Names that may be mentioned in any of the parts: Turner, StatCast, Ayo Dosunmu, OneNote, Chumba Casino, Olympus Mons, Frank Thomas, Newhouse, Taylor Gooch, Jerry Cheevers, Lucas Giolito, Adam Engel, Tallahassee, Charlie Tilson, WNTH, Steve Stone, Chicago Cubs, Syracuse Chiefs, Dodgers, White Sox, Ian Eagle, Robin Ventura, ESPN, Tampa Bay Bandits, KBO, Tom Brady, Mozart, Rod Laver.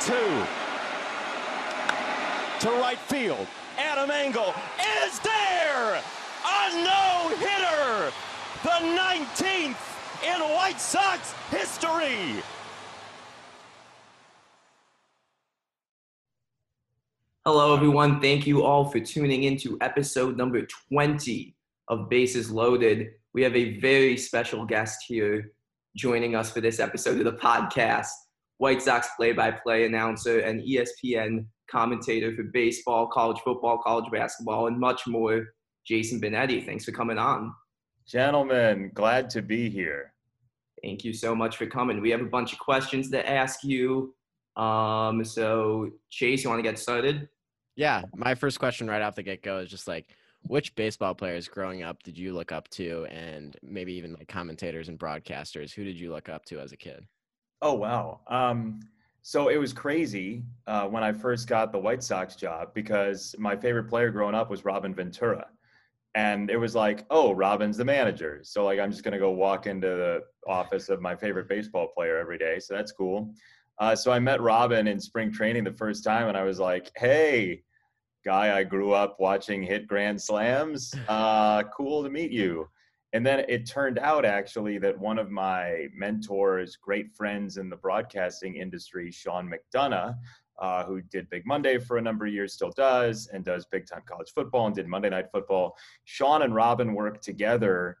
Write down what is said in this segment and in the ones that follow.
1-2. To right field. Adam Engel is there! A no-hitter! The 19th in White Sox history! Hello, everyone. Thank you all for tuning in to episode number 20 of Bases Loaded. We have a very special guest here joining us for this episode of the podcast, White Sox play-by-play announcer and ESPN commentator for baseball, college football, college basketball, and much more, Jason Benetti. Thanks for coming on. Gentlemen, glad to be here. Thank you so much for coming. We have a bunch of questions to ask you. So, Chase, you want to get started? Yeah, my first question right off the get-go is just like, which baseball players growing up did you look up to, and maybe even like commentators and broadcasters? Who did you look up to as a kid? Oh, wow. So it was crazy when I first got the White Sox job, because my favorite player growing up was Robin Ventura. And it was like, oh, Robin's the manager. So like, I'm just going to go walk into the office of my favorite baseball player every day. So that's cool. So I met Robin in spring training the first time, and I was like, hey, guy I grew up watching hit grand slams, cool to meet you. And then it turned out actually that one of my mentors, great friends in the broadcasting industry, Sean McDonough, who did Big Monday for a number of years, still does, and does big time college football and did Monday Night Football. Sean and Robin worked together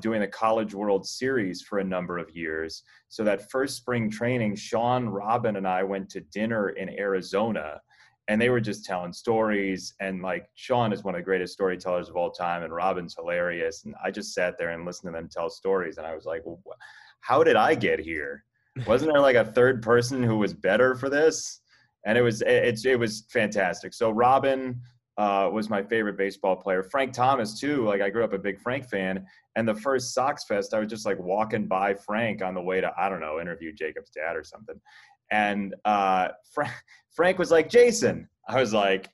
doing the College World Series for a number of years. So that first spring training, Sean, Robin, and I went to dinner in Arizona, and they were just telling stories. And like, Sean is one of the greatest storytellers of all time, and Robin's hilarious. And I just sat there and listened to them tell stories. And I was like, well, how did I get here? Wasn't there like a third person who was better for this? And it was fantastic. So Robin was my favorite baseball player. Frank Thomas too. Like, I grew up a big Frank fan, and the first Sox Fest, I was just like walking by Frank on the way to, I don't know, interview Jacob's dad or something. And Frank was like, Jason. I was like,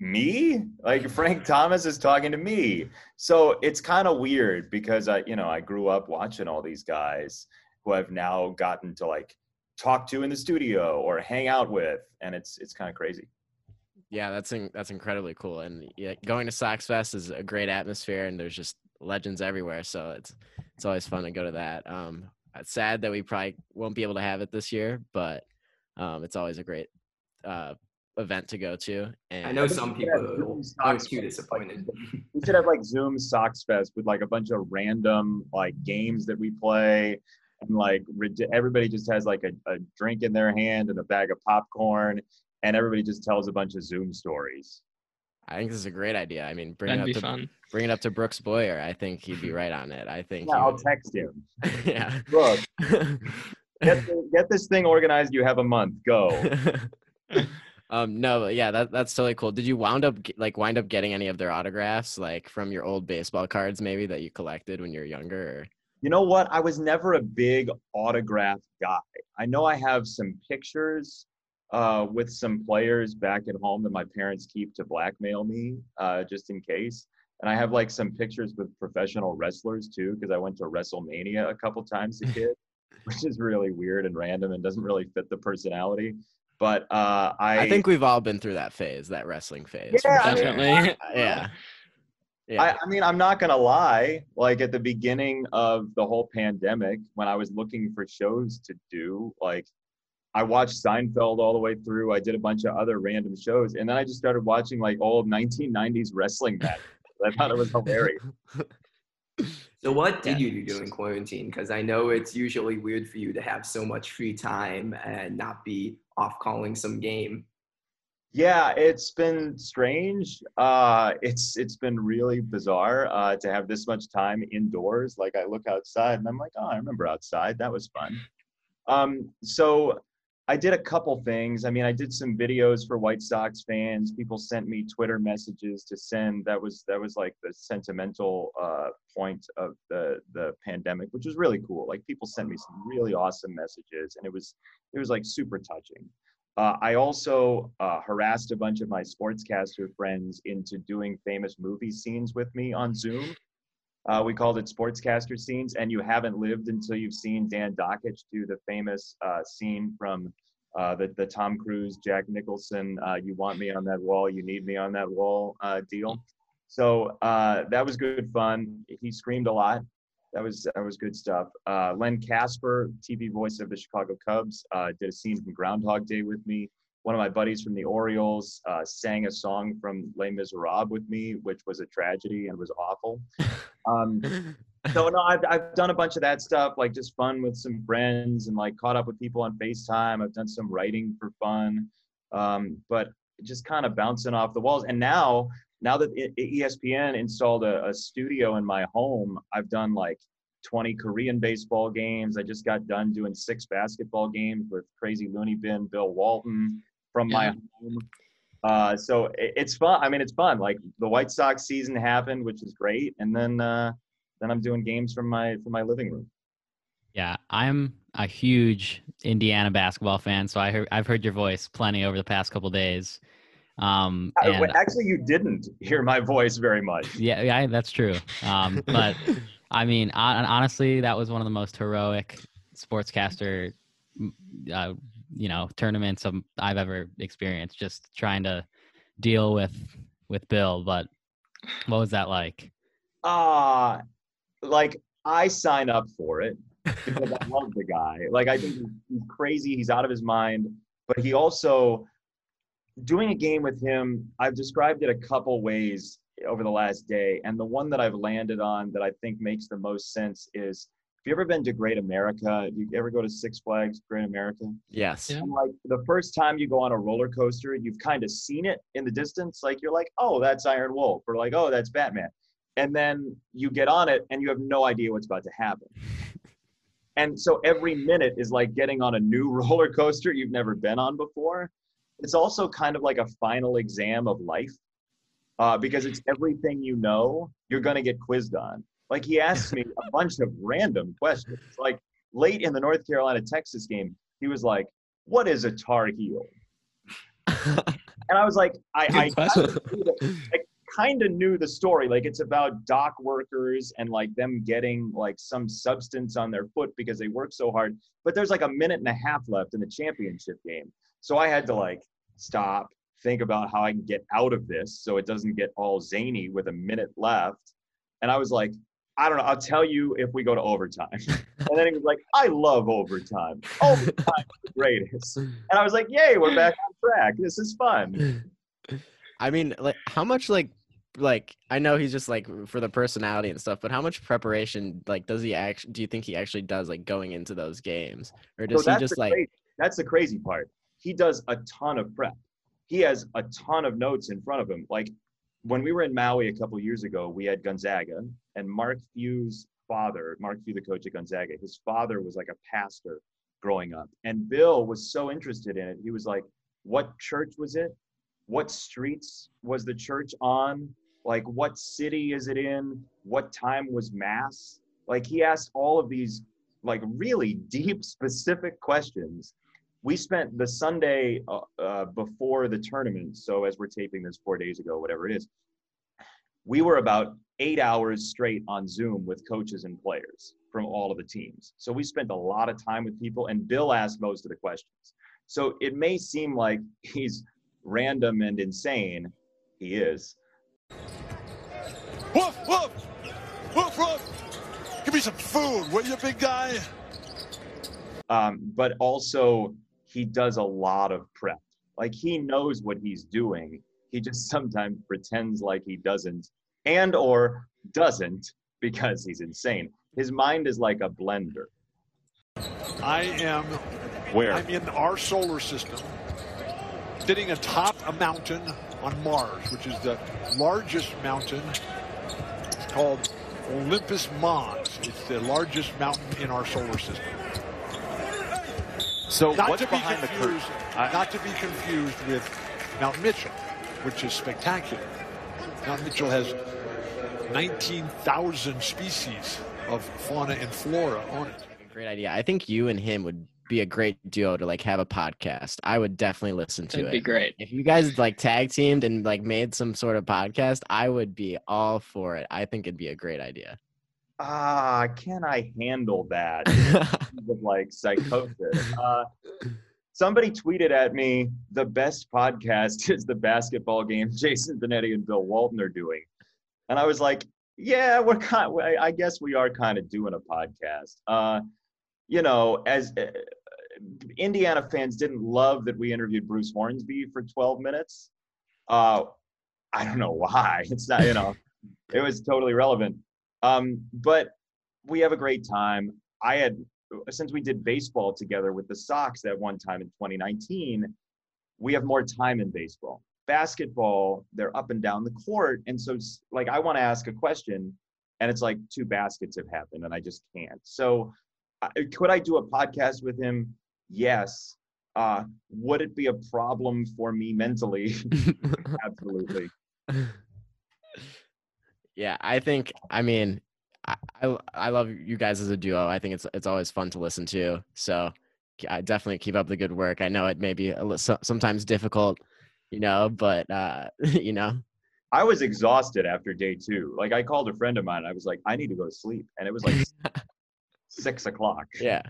me? Like, Frank Thomas is talking to me. So it's kind of weird, because I grew up watching all these guys who I've now gotten to like talk to in the studio or hang out with. And it's kind of crazy. Yeah, that's incredibly cool. And yeah, going to Sox Fest is a great atmosphere, and there's just legends everywhere. So it's always fun to go to that. It's sad that we probably won't be able to have it this year, but it's always a great event to go to. And I know some people are too disappointed. We should have like Zoom Sox Fest with like a bunch of random like games that we play, and like everybody just has like a drink in their hand and a bag of popcorn, and everybody just tells a bunch of Zoom stories. I think this is a great idea. I mean, bring it up to Brooks Boyer. I think he'd be right on it. I think. Yeah, I'll text him. Yeah. Look, get this thing organized. You have a month. Go. No, yeah, that's totally cool. Did you wind up getting any of their autographs, like from your old baseball cards, maybe that you collected when you were younger? Or? You know what? I was never a big autograph guy. I know I have some pictures with some players back at home that my parents keep to blackmail me just in case. And I have like some pictures with professional wrestlers too, because I went to WrestleMania a couple times as a kid, which is really weird and random and doesn't really fit the personality. But I think we've all been through that phase, that wrestling phase. Yeah, definitely. Yeah. I mean, I'm not going to lie. Like, at the beginning of the whole pandemic, when I was looking for shows to do, like, I watched Seinfeld all the way through. I did a bunch of other random shows. And then I just started watching like old 1990s wrestling matches. I thought it was hilarious. So what did you do in quarantine? Because I know it's usually weird for you to have so much free time and not be off calling some game. Yeah, it's been strange. It's been really bizarre to have this much time indoors. Like, I look outside and I'm like, oh, I remember outside. That was fun. So I did a couple things. I mean, I did some videos for White Sox fans. People sent me Twitter messages to send. That was like the sentimental point of the pandemic, which was really cool. Like, people sent me some really awesome messages, and it was like super touching. I also harassed a bunch of my sportscaster friends into doing famous movie scenes with me on Zoom. We called it Sportscaster Scenes, and you haven't lived until you've seen Dan Dakich do the famous scene from the Tom Cruise, Jack Nicholson, you want me on that wall, you need me on that wall deal. So that was good fun. He screamed a lot. That was good stuff. Len Casper, TV voice of the Chicago Cubs, did a scene from Groundhog Day with me. One of my buddies from the Orioles sang a song from Les Miserables with me, which was a tragedy and was awful. So no, I've done a bunch of that stuff, like just fun with some friends and like caught up with people on FaceTime. I've done some writing for fun, but just kind of bouncing off the walls. And now that ESPN installed a studio in my home, I've done like 20 Korean baseball games. I just got done doing 6 basketball games with crazy loony bin Bill Walton from my home. So it's fun. I mean, it's fun. Like the White Sox season happened, which is great. And then I'm doing games from my living room. Yeah, I'm a huge Indiana basketball fan, so I've heard your voice plenty over the past couple of days. Actually, you didn't hear my voice very much. Yeah, that's true. But I mean, honestly, that was one of the most heroic sportscaster, tournaments I've ever experienced. Just trying to deal with Bill. But what was that like? Like I sign up for it because I love the guy. Like I think he's crazy. He's out of his mind, but he also doing a game with him. I've described it a couple ways over the last day. And the one that I've landed on that I think makes the most sense is, if you ever been to Great America, if you ever go to Six Flags, Great America. Yes. Yeah. And like the first time you go on a roller coaster, you've kind of seen it in the distance. Like you're like, oh, that's Iron Wolf, or like, oh, that's Batman. And then you get on it and you have no idea what's about to happen. And so every minute is like getting on a new roller coaster you've never been on before. It's also kind of like a final exam of life because it's everything you know you're going to get quizzed on. Like he asked me a bunch of random questions. Like late in the North Carolina-Texas game, he was like, what is a Tar Heel? And I was like, I kind of knew the story. Like it's about dock workers and like them getting like some substance on their foot because they work so hard. But there's like a minute and a half left in the championship game. So I had to like stop, think about how I can get out of this so it doesn't get all zany with a minute left. And I was like, I don't know, I'll tell you if we go to overtime. And then he was like, I love overtime. Overtime is the greatest. And I was like, yay, we're back on track. This is fun. I mean, like, how much like I know he's just like for the personality and stuff, but how much preparation like does he actually? Do you think he actually does like going into those games, or does he just like? That's the crazy part. He does a ton of prep. He has a ton of notes in front of him. Like when we were in Maui a couple of years ago, we had Gonzaga, and Mark Few's father, Mark Few, the coach at Gonzaga, his father was like a pastor growing up. And Bill was so interested in it. He was like, what church was it? What streets was the church on? Like what city is it in? What time was mass? Like he asked all of these like really deep, specific questions. We spent the Sunday before the tournament, so as we're taping this 4 days ago, whatever it is, we were about 8 hours straight on Zoom with coaches and players from all of the teams. So we spent a lot of time with people, and Bill asked most of the questions. So it may seem like he's random and insane. He is. Woof, woof! Woof, woof! Give me some food, will you, big guy? But also, he does a lot of prep. Like he knows what he's doing. He just sometimes pretends like he doesn't and or doesn't because he's insane. His mind is like a blender. I'm in our solar system, sitting atop a mountain on Mars, which is the largest mountain. It's called Olympus Mons. It's the largest mountain in our solar system. So what's behind the curtain? Not to be confused with Mount Mitchell, which is spectacular. Mount Mitchell has 19,000 species of fauna and flora on it. Great idea. I think you and him would be a great duo to like have a podcast. I would definitely listen to it. It'd be great. If you guys like tag teamed and like made some sort of podcast, I would be all for it. I think it'd be a great idea. Can I handle that? Like psychosis. Somebody tweeted at me, the best podcast is the basketball game Jason Benetti and Bill Walton are doing. And I was like, yeah, we're kind of, I guess we are kind of doing a podcast. You know, as Indiana fans didn't love that we interviewed Bruce Hornsby for 12 minutes. I don't know why. It's not, you know, it was totally relevant. But we have a great time. I had, since we did baseball together with the Sox that one time in 2019, we have more time in baseball. Basketball, they're up and down the court. And so, like, I want to ask a question, and it's like two baskets have happened, and I just can't. So could I do a podcast with him? Yes. Would it be a problem for me mentally? Absolutely. Yeah, I think, I mean, I love you guys as a duo. I think it's always fun to listen to. So I definitely keep up the good work. I know it may be sometimes difficult, you know, but, you know. I was exhausted after day two. Like, I called a friend of mine. I was like, I need to go to sleep. And it was like 6 o'clock. Yeah.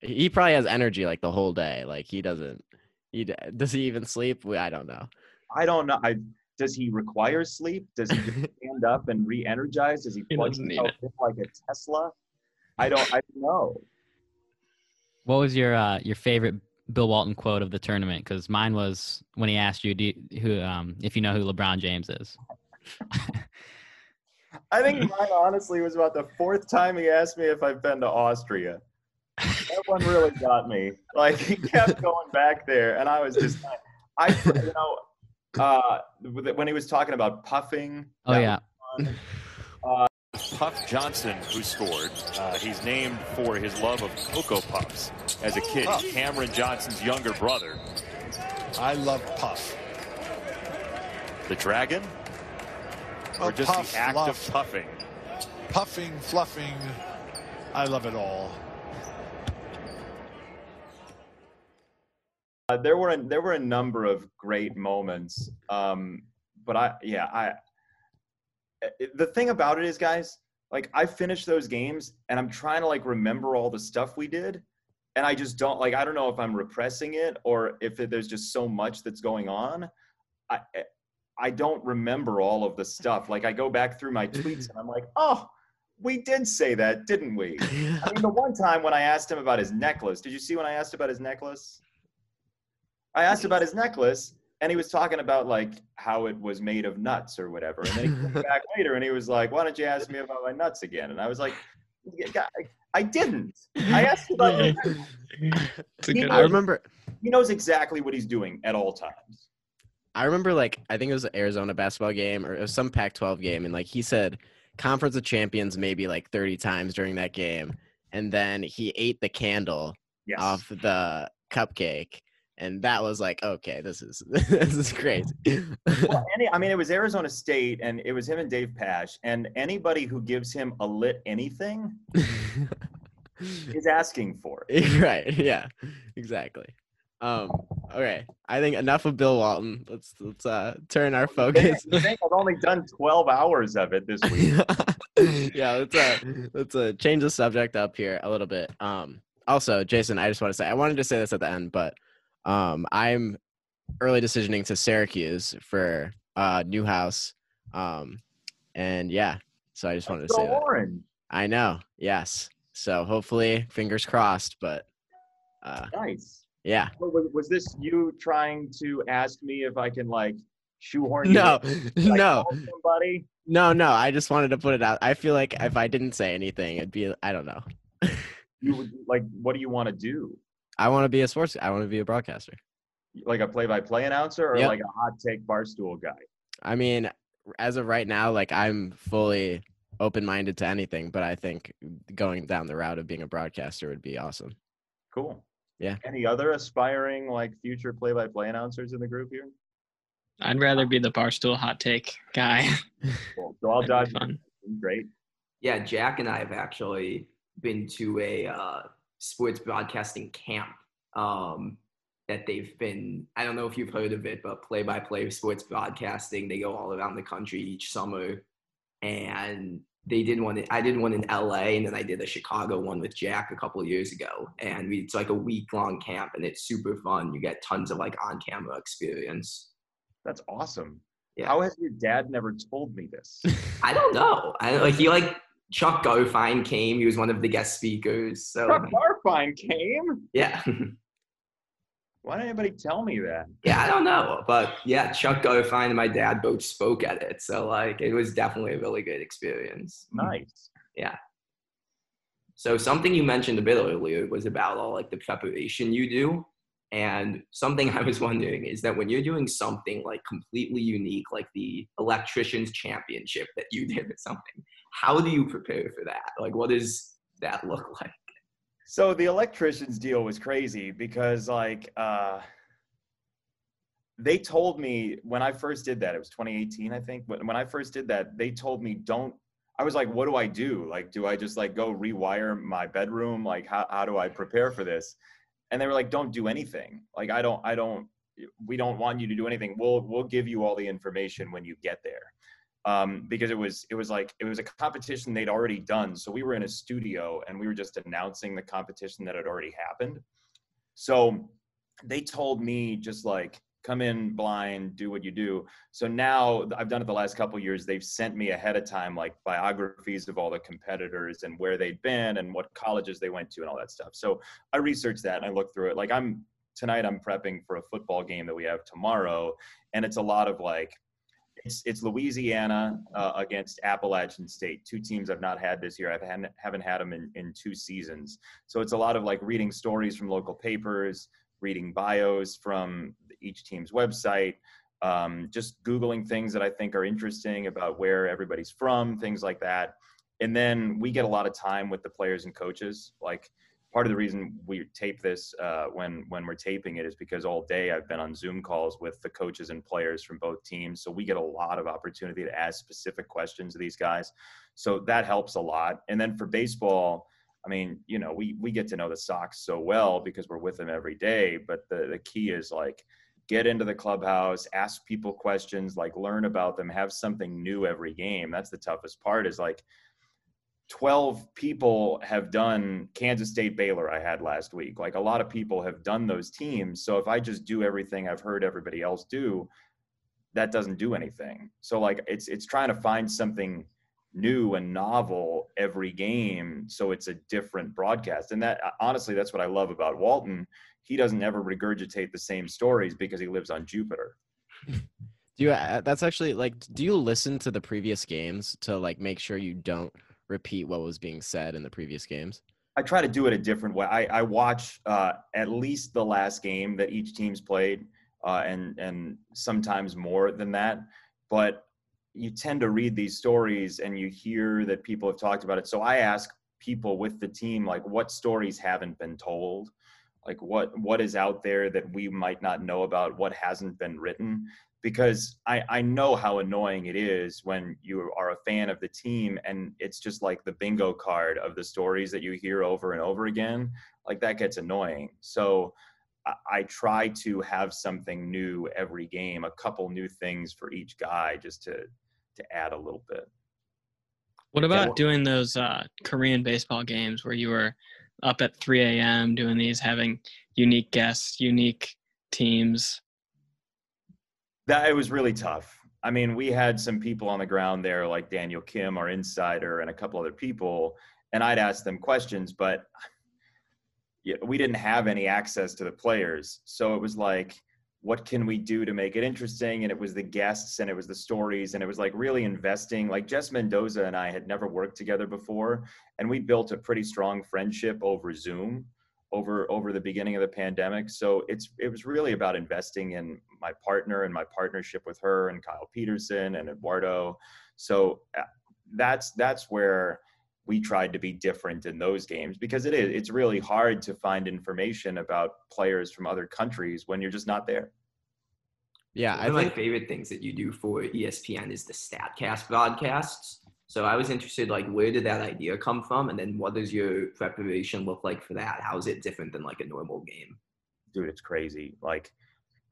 He probably has energy like the whole day. Like, he doesn't – does he even sleep? I don't know. Does he require sleep? Does he stand up and re-energize? Does he plug himself in like a Tesla? I don't know. What was your favorite Bill Walton quote of the tournament? Because mine was when he asked you, if you know who LeBron James is. I think mine honestly was about the fourth time he asked me if I've been to Austria. That one really got me. Like, he kept going back there, and I was just like, you know. When he was talking about puffing. Oh, yeah. Puff Johnson, who scored, he's named for his love of Cocoa Puffs as a kid. Puff. Cameron Johnson's younger brother. I love Puff. The dragon? Or just puff, the act of puffing? Puffing, fluffing, I love it all. There were a number of great moments, the thing about it is, guys, like, I finished those games and I'm trying to, like, remember all the stuff we did, and I just don't, like, I don't know if I'm repressing it or if there's just so much that's going on. I don't remember all of the stuff. Like, I go back through my tweets and I'm like, oh, we did say that, didn't we? I mean, the one time when I asked him about his necklace, did you see when I asked about his necklace? I asked about his necklace, and he was talking about, like, how it was made of nuts or whatever. And then he came back later, and he was like, why don't you ask me about my nuts again? And I was like, I didn't. I asked about your nuts. I remember. He knows exactly what he's doing at all times. I remember, like, I think it was an Arizona basketball game or it was some Pac-12 game, and, like, he said Conference of Champions maybe, like, 30 times during that game. And then he ate the candle off the cupcake. And that was like, okay, this is crazy. Well, it was Arizona State, and it was him and Dave Pasch, and anybody who gives him a lit anything is asking for it. Right? Yeah, exactly. Okay, I think enough of Bill Walton. Let's turn our focus. I think I've only done 12 hours of it this week. Yeah, let's change the subject up here a little bit. Also, Jason, I wanted to say this at the end, but. I'm early decisioning to Syracuse for Newhouse. And yeah, so I just wanted to say that. I know. Yes. So hopefully, fingers crossed, but. Nice. Yeah. Was this you trying to ask me if I can, like, shoehorn you? No. Somebody? No. I just wanted to put it out. I feel like if I didn't say anything, it'd be, I don't know. What do you want to do? I want to be a broadcaster. Like a play-by-play announcer or like a hot take Barstool guy? I mean, as of right now, like, I'm fully open-minded to anything, but I think going down the route of being a broadcaster would be awesome. Cool. Yeah. Any other aspiring, like, future play-by-play announcers in the group here? I'd rather be the Barstool hot take guy. Cool. So I'll dodge. Great. Yeah, Jack and I have actually been to a sports broadcasting camp that they've been, I don't know if you've heard of it, but play-by-play sports broadcasting, they go all around the country each summer and they did one. I did one in LA, and then I did a Chicago one with Jack a couple of years ago. And it's like a week-long camp, and it's super fun. You get tons of like on-camera experience. That's awesome. Yeah. How has your dad never told me this? I don't know. Chuck Garfine came. He was one of the guest speakers. So Chuck Garfine came? Yeah. Why didn't anybody tell me that? Yeah, I don't know. But yeah, Chuck Garfine and my dad both spoke at it. So like it was definitely a really good experience. Nice. Yeah. So something you mentioned a bit earlier was about all like the preparation you do. And something I was wondering is that when you're doing something like completely unique, like the electrician's championship that you did or something, how do you prepare for that? Like what does that look like? So the electrician's deal was crazy because they told me when I first did that, it was 2018, I think. But when I first did that, they told me I was like, what do I do? Like, do I just like go rewire my bedroom? Like, how do I prepare for this? And they were like, don't do anything. Like, we don't want you to do anything. We'll give you all the information when you get there. Because it was a competition they'd already done. So we were in a studio and we were just announcing the competition that had already happened. So they told me just like, come in blind, do what you do. So now I've done it the last couple of years. They've sent me ahead of time, like biographies of all the competitors and where they'd been and what colleges they went to and all that stuff. So I researched that and I looked through it. Like tonight I'm prepping for a football game that we have tomorrow. And it's a lot of like, it's Louisiana against Appalachian State, two teams I've not had this year. I haven't had them in two seasons. So it's a lot of like reading stories from local papers, reading bios from each team's website, just Googling things that I think are interesting about where everybody's from, things like that. And then we get a lot of time with the players and coaches. Like part of the reason we tape this when we're taping it is because all day I've been on Zoom calls with the coaches and players from both teams. So we get a lot of opportunity to ask specific questions to these guys. So that helps a lot. And then for baseball, I mean, you know, we get to know the Sox so well because we're with them every day. But the key is like get into the clubhouse, ask people questions, like learn about them, have something new every game. That's the toughest part is like, 12 people have done Kansas State Baylor I had last week. Like a lot of people have done those teams. So if I just do everything I've heard everybody else do, that doesn't do anything. So like it's trying to find something new and novel every game. So it's a different broadcast. And that honestly, that's what I love about Walton. He doesn't ever regurgitate the same stories because he lives on Jupiter. Do you listen to the previous games to like make sure you don't repeat what was being said in the previous games? I try to do it a different way. I watch at least the last game that each team's played and sometimes more than that. But you tend to read these stories and you hear that people have talked about it. So I ask people with the team, like what stories haven't been told? Like what is out there that we might not know about? What hasn't been written? Because I know how annoying it is when you are a fan of the team and it's just like the bingo card of the stories that you hear over and over again, like that gets annoying. So I try to have something new every game, a couple new things for each guy just to add a little bit. What about doing those Korean baseball games where you were up at 3 a.m. doing these, having unique guests, unique teams? It was really tough. I mean, we had some people on the ground there like Daniel Kim, our insider, and a couple other people, and I'd ask them questions, but we didn't have any access to the players. So it was like, what can we do to make it interesting? And it was the guests and it was the stories and it was like really investing. Like Jess Mendoza and I had never worked together before, and we built a pretty strong friendship over Zoom over the beginning of the pandemic. So it was really about investing in my partner and my partnership with her and Kyle Peterson and Eduardo. So that's where we tried to be different in those games, because it's really hard to find information about players from other countries when you're just not there. Yeah. One of my favorite things that you do for ESPN is the StatCast broadcasts. So I was interested, like, where did that idea come from? And then what does your preparation look like for that? How is it different than, like, a normal game? Dude, it's crazy. Like,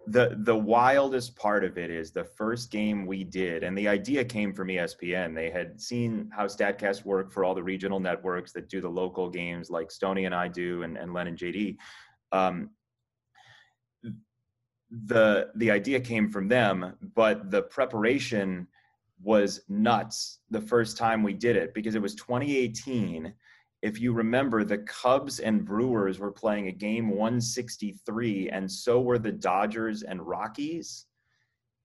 The wildest part of it is the first game we did, and the idea came from ESPN. They had seen how StatCast worked for all the regional networks that do the local games like Stoney and I do, and Len and JD. The idea came from them, but the preparation was nuts the first time we did it, because it was 2018. If you remember, the Cubs and Brewers were playing a game 163, and so were the Dodgers and Rockies.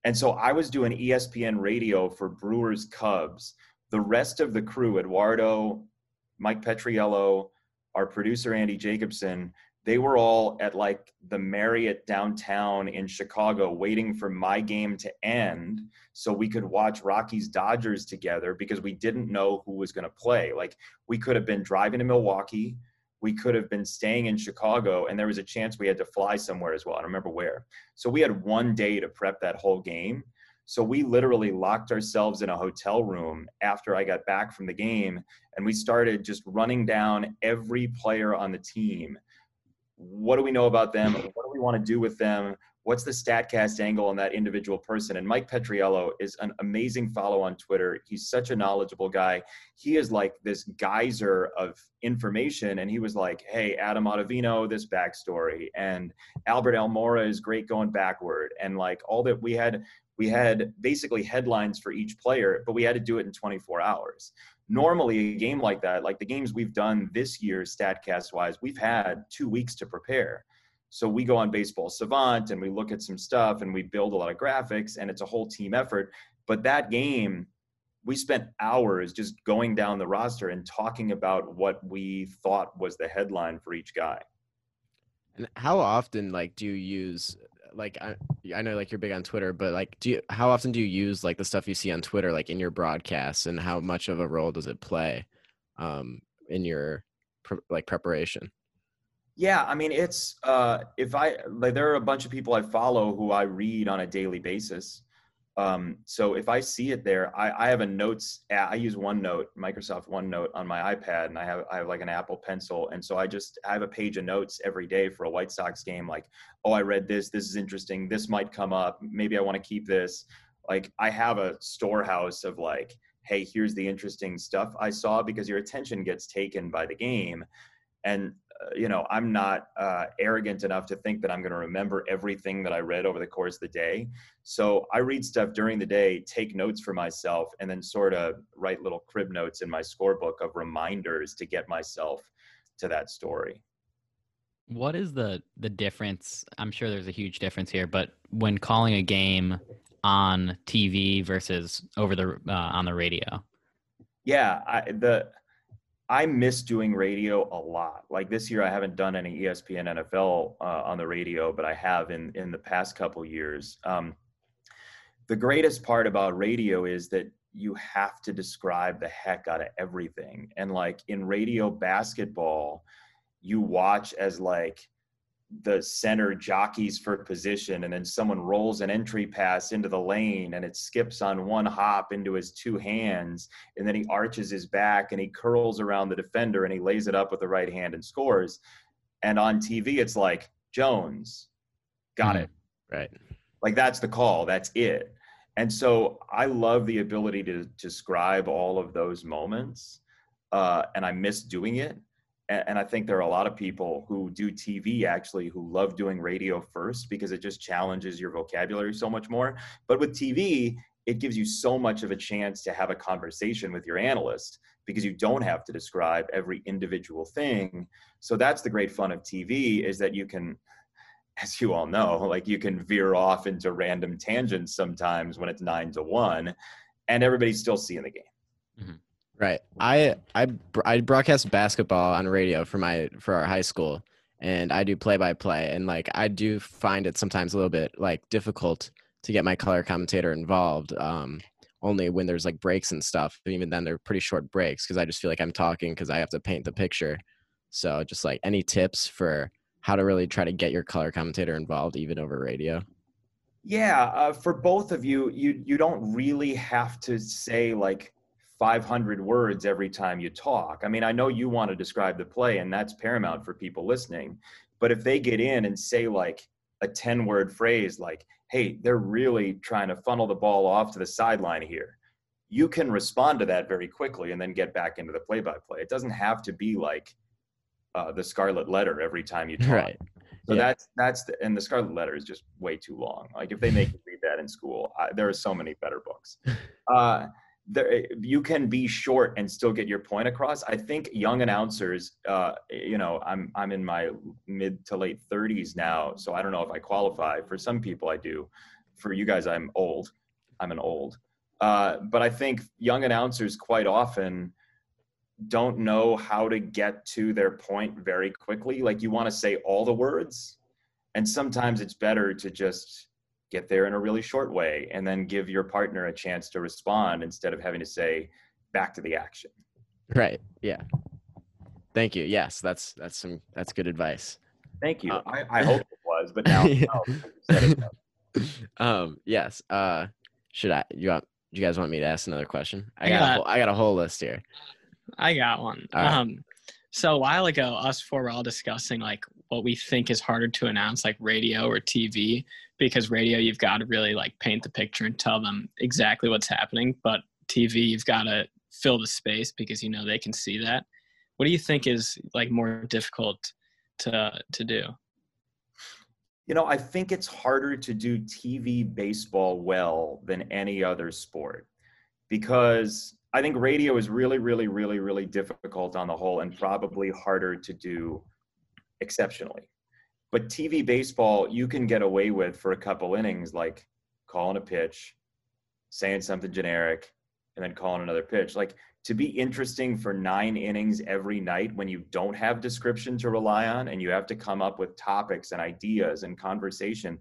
And so I was doing ESPN radio for Brewers Cubs. The rest of the crew, Eduardo, Mike Petriello, our producer, Andy Jacobson, they were all at like the Marriott downtown in Chicago waiting for my game to end so we could watch Rockies Dodgers together, because we didn't know who was going to play. Like, we could have been driving to Milwaukee. We could have been staying in Chicago, and there was a chance we had to fly somewhere as well. I don't remember where. So we had one day to prep that whole game. So we literally locked ourselves in a hotel room after I got back from the game, and we started just running down every player on the team. What do we know about them? What do we want to do with them? What's the StatCast angle on that individual person? And Mike Petriello is an amazing follow on Twitter. He's such a knowledgeable guy. He is like this geyser of information. And he was like, hey, Adam Ottavino, this backstory. And Albert Almora is great going backward. And like all that, we had basically headlines for each player, but we had to do it in 24 hours. Normally, a game like that, like the games we've done this year, StatCast-wise, we've had 2 weeks to prepare. So we go on Baseball Savant, and we look at some stuff, and we build a lot of graphics, and it's a whole team effort. But that game, we spent hours just going down the roster and talking about what we thought was the headline for each guy. And how often, like, do you use – like, I know, like, you're big on Twitter, but like, how often do you use like the stuff you see on Twitter, like in your broadcasts, and how much of a role does it play in your preparation? Yeah. I mean, it's there are a bunch of people I follow who I read on a daily basis. So if I see it there, I have a notes app. I use OneNote, Microsoft OneNote on my iPad, and I have like an Apple Pencil. And so I have a page of notes every day for a White Sox game. Like, oh, I read this. This is interesting. This might come up. Maybe I want to keep this. Like, I have a storehouse of like, hey, here's the interesting stuff I saw, because your attention gets taken by the game. And I'm not arrogant enough to think that I'm going to remember everything that I read over the course of the day. So I read stuff during the day, take notes for myself, and then sort of write little crib notes in my scorebook of reminders to get myself to that story. What is the difference? I'm sure there's a huge difference here, but when calling a game on TV versus on the radio? Yeah, I miss doing radio a lot. Like, this year I haven't done any ESPN NFL on the radio, but I have in the past couple years. The greatest part about radio is that you have to describe the heck out of everything. And like in radio basketball, you watch as like the center jockeys for position, and then someone rolls an entry pass into the lane, and it skips on one hop into his two hands, and then he arches his back and he curls around the defender and he lays it up with the right hand and scores. And on TV, it's like, Jones got it. Right. Like, that's the call. That's it. And so I love the ability to describe all of those moments. And I miss doing it. And I think there are a lot of people who do TV actually who love doing radio first, because it just challenges your vocabulary so much more. But with TV, it gives you so much of a chance to have a conversation with your analyst, because you don't have to describe every individual thing. So that's the great fun of TV, is that you can, as you all know, like, you can veer off into random tangents sometimes when it's 9-1 and everybody's still seeing the game. Mm-hmm. Right. I broadcast basketball on radio for our high school, and I do play-by-play, and like, I do find it sometimes a little bit like difficult to get my color commentator involved, only when there's like breaks and stuff. But even then, they're pretty short breaks, because I just feel like I'm talking, because I have to paint the picture. So just like, any tips for how to really try to get your color commentator involved even over radio? Yeah. For both of you, you don't really have to say like 500 words every time you talk. I mean, I know you want to describe the play, and that's paramount for people listening. But if they get in and say like, a 10-word phrase like, hey, they're really trying to funnel the ball off to the sideline here, you can respond to that very quickly and then get back into the play-by-play. It doesn't have to be like the scarlet letter every time you try. Right. So yeah. And the scarlet letter is just way too long. Like if they make you read that in school, there are so many better books. You can be short and still get your point across. I think young announcers, you know, I'm in my mid to late 30s now, so I don't know if I qualify. For some people, I do. For you guys, I'm old. I'm an old. But I think young announcers quite often don't know how to get to their point very quickly. Like you want to say all the words, and sometimes it's better to just get there in a really short way and then give your partner a chance to respond instead of having to say back to the action. Right. Yeah. Thank you. Yes. That's good advice. Thank you. I hope it was, but now. Yeah. Yes. Do you guys want me to ask another question? I got a whole list here. I got one. Right. So a while ago, us four were all discussing like what we think is harder to announce, like radio or TV, because radio, you've got to really like paint the picture and tell them exactly what's happening. But TV, you've got to fill the space because, you know, they can see that. What do you think is like more difficult to do? You know, I think it's harder to do TV baseball well than any other sport, because I think radio is really, really, really, really difficult on the whole and probably harder to do exceptionally. But TV baseball, you can get away with for a couple innings, like calling a pitch, saying something generic, and then calling another pitch. Like to be interesting for 9 innings every night when you don't have description to rely on and you have to come up with topics and ideas and conversation,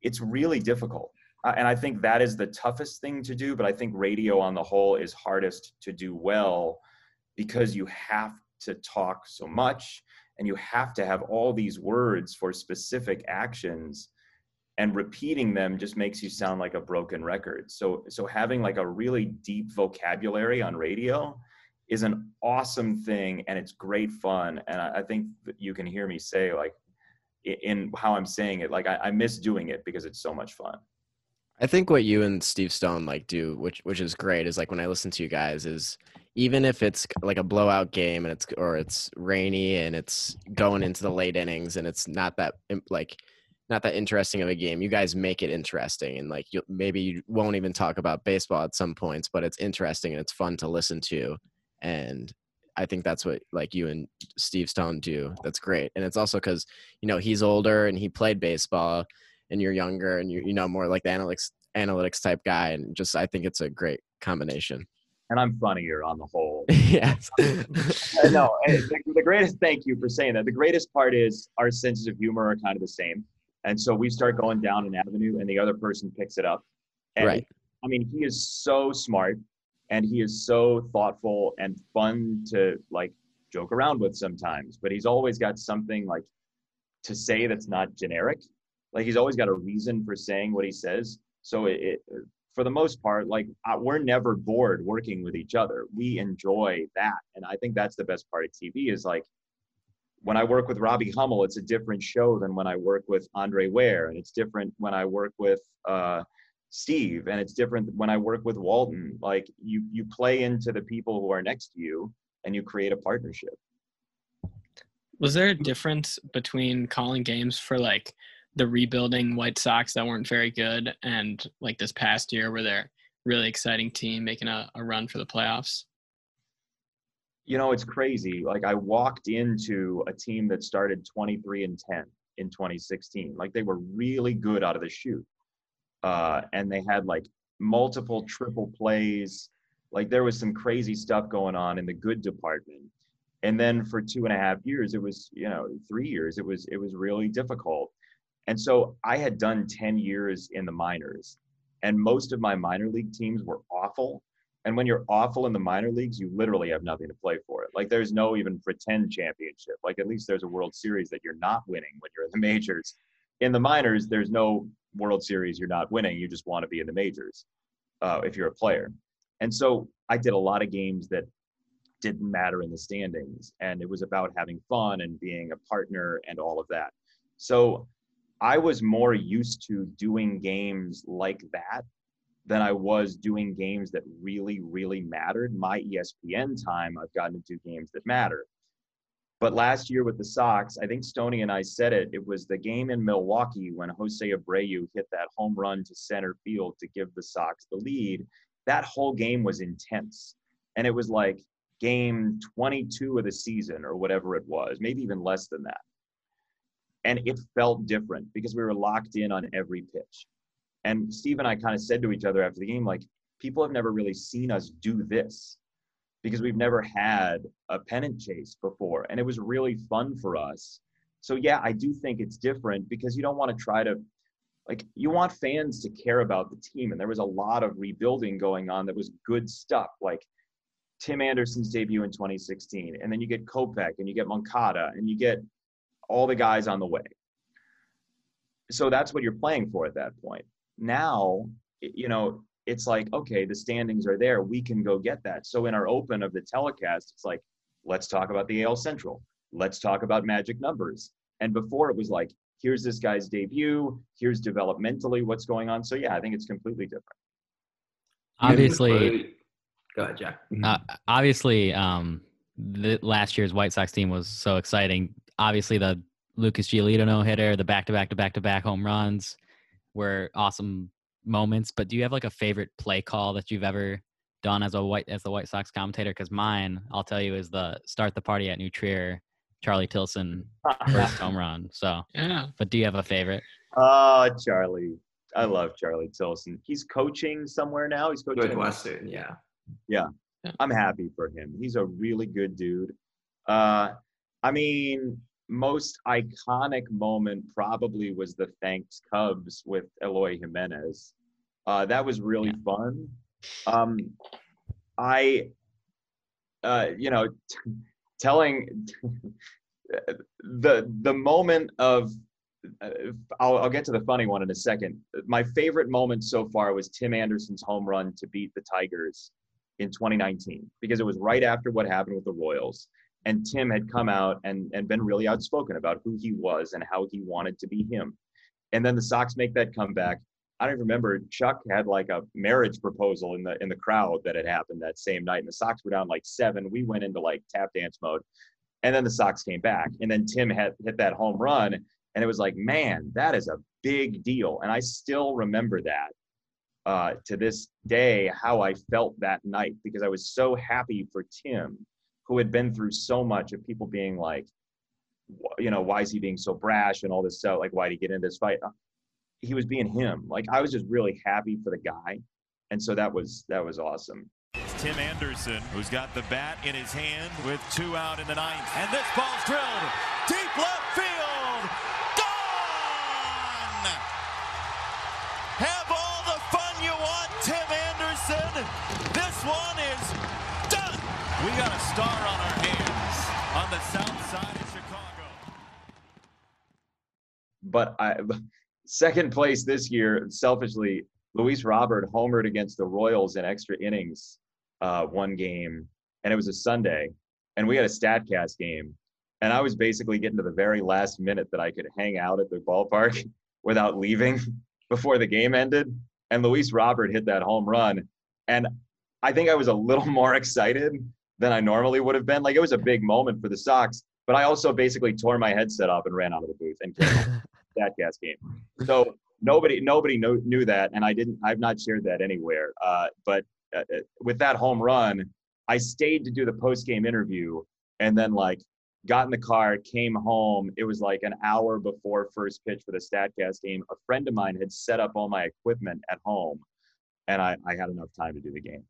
it's really difficult. And I think that is the toughest thing to do, but I think radio on the whole is hardest to do well because you have to talk so much and you have to have all these words for specific actions, and repeating them just makes you sound like a broken record. So having like a really deep vocabulary on radio is an awesome thing, and it's great fun. And I think that you can hear me say, like, in how I'm saying it, like I miss doing it because it's so much fun. I think what you and Steve Stone like do, which is great, is like when I listen to you guys, is even if it's like a blowout game and it's rainy and it's going into the late innings and it's not that interesting of a game, you guys make it interesting, and like you won't even talk about baseball at some points, but it's interesting and it's fun to listen to, and I think that's what like you and Steve Stone do. That's great, and it's also because, you know, he's older and he played baseball, and you're younger and you know, more like the analytics type guy. And just, I think it's a great combination. And I'm funnier on the whole. Yes. No, the greatest, thank you for saying that. The greatest part is our senses of humor are kind of the same. And so we start going down an avenue and the other person picks it up. And right. I mean, he is so smart and he is so thoughtful and fun to like joke around with sometimes, but he's always got something like to say that's not generic. Like he's always got a reason for saying what he says. So for the most part, like we're never bored working with each other. We enjoy that. And I think that's the best part of TV is like when I work with Robbie Hummel, it's a different show than when I work with Andre Ware. And it's different when I work with Steve, and it's different when I work with Walton. Like you play into the people who are next to you and you create a partnership. Was there a difference between calling games for like the rebuilding White Sox that weren't very good and like this past year where they're really exciting team making a run for the playoffs? You know, it's crazy. Like I walked into a team that started 23-10 in 2016. Like they were really good out of the chute. And they had like multiple triple plays. Like there was some crazy stuff going on in the good department. And then for 2.5 years, it was, you know, 3 years, it was really difficult. And so I had done 10 years in the minors, and most of my minor league teams were awful. And when you're awful in the minor leagues, you literally have nothing to play for. It. Like there's no even pretend championship. Like at least there's a World Series that you're not winning when you're in the majors. In the minors, there's no World Series you're not winning. You just want to be in the majors if you're a player. And so I did a lot of games that didn't matter in the standings, and it was about having fun and being a partner and all of that. So I was more used to doing games like that than I was doing games that really, really mattered. My ESPN time, I've gotten to do games that matter. But last year with the Sox, I think Stoney and I said it, it was the game in Milwaukee when Jose Abreu hit that home run to center field to give the Sox the lead. That whole game was intense. And it was like game 22 of the season or whatever it was, maybe even less than that. And it felt different because we were locked in on every pitch. And Steve and I kind of said to each other after the game, like, people have never really seen us do this, because we've never had a pennant chase before. And it was really fun for us. So yeah, I do think it's different, because you don't want to try to, like, you want fans to care about the team. And there was a lot of rebuilding going on that was good stuff, like Tim Anderson's debut in 2016. And then you get Kopech and you get Moncada and you get all the guys on the way. So that's what you're playing for at that point. Now, you know, it's like, okay, the standings are there. We can go get that. So in our open of the telecast, it's like, let's talk about the AL Central. Let's talk about magic numbers. And before it was like, here's this guy's debut. Here's developmentally what's going on. So, yeah, I think it's completely different. Obviously. Go ahead, Jack. Obviously, the last year's White Sox team was so exciting. Obviously, the Lucas Giolito no-hitter, the back-to-back-to-back-to-back home runs were awesome moments, but do you have like a favorite play call that you've ever done as the White Sox commentator? Because mine, I'll tell you, is the start the party at New Trier, Charlie Tilson first home run. So, yeah. But do you have a favorite? Charlie, I love Charlie Tilson. He's coaching somewhere now. He's coaching at Western. Yeah, I'm happy for him. He's a really good dude. I mean, most iconic moment probably was the thanks Cubs with Eloy Jimenez. That was really fun. Telling the moment of I'll get to the funny one in a second. My favorite moment so far was Tim Anderson's home run to beat the Tigers in 2019, because it was right after what happened with the Royals. And Tim had come out and been really outspoken about who he was and how he wanted to be him. And then the Sox make that comeback. I don't even remember, Chuck had like a marriage proposal in the crowd that had happened that same night. And the Sox were down like 7. We went into like tap dance mode. And then the Sox came back. And then Tim had hit that home run. And it was like, man, that is a big deal. And I still remember that to this day, how I felt that night, because I was so happy for Tim, who had been through so much of people being like, you know, why is he being so brash and all this stuff? Like, why did he get into this fight? He was being him. Like, I was just really happy for the guy. And so that was awesome. It's Tim Anderson, who's got the bat in his hand with 2 out in the 9th. And this ball's drilled deep left field. Gone! Have all the fun you want, Tim Anderson. This one is... We got a star on our hands on the south side of Chicago. But second place this year, selfishly, Luis Robert homered against the Royals in extra innings one game, and it was a Sunday, and we had a StatCast game, and I was basically getting to the very last minute that I could hang out at the ballpark without leaving before the game ended, and Luis Robert hit that home run, and I think I was a little more excited than I normally would have been. Like, it was a big moment for the Sox, but I also basically tore my headset off and ran out of the booth and came out that gas game. So nobody knew that, and I've not shared that anywhere. But with that home run, I stayed to do the post-game interview, and then like got in the car, came home. It was like an hour before first pitch for the StatCast game. A friend of mine had set up all my equipment at home, and I had enough time to do the game.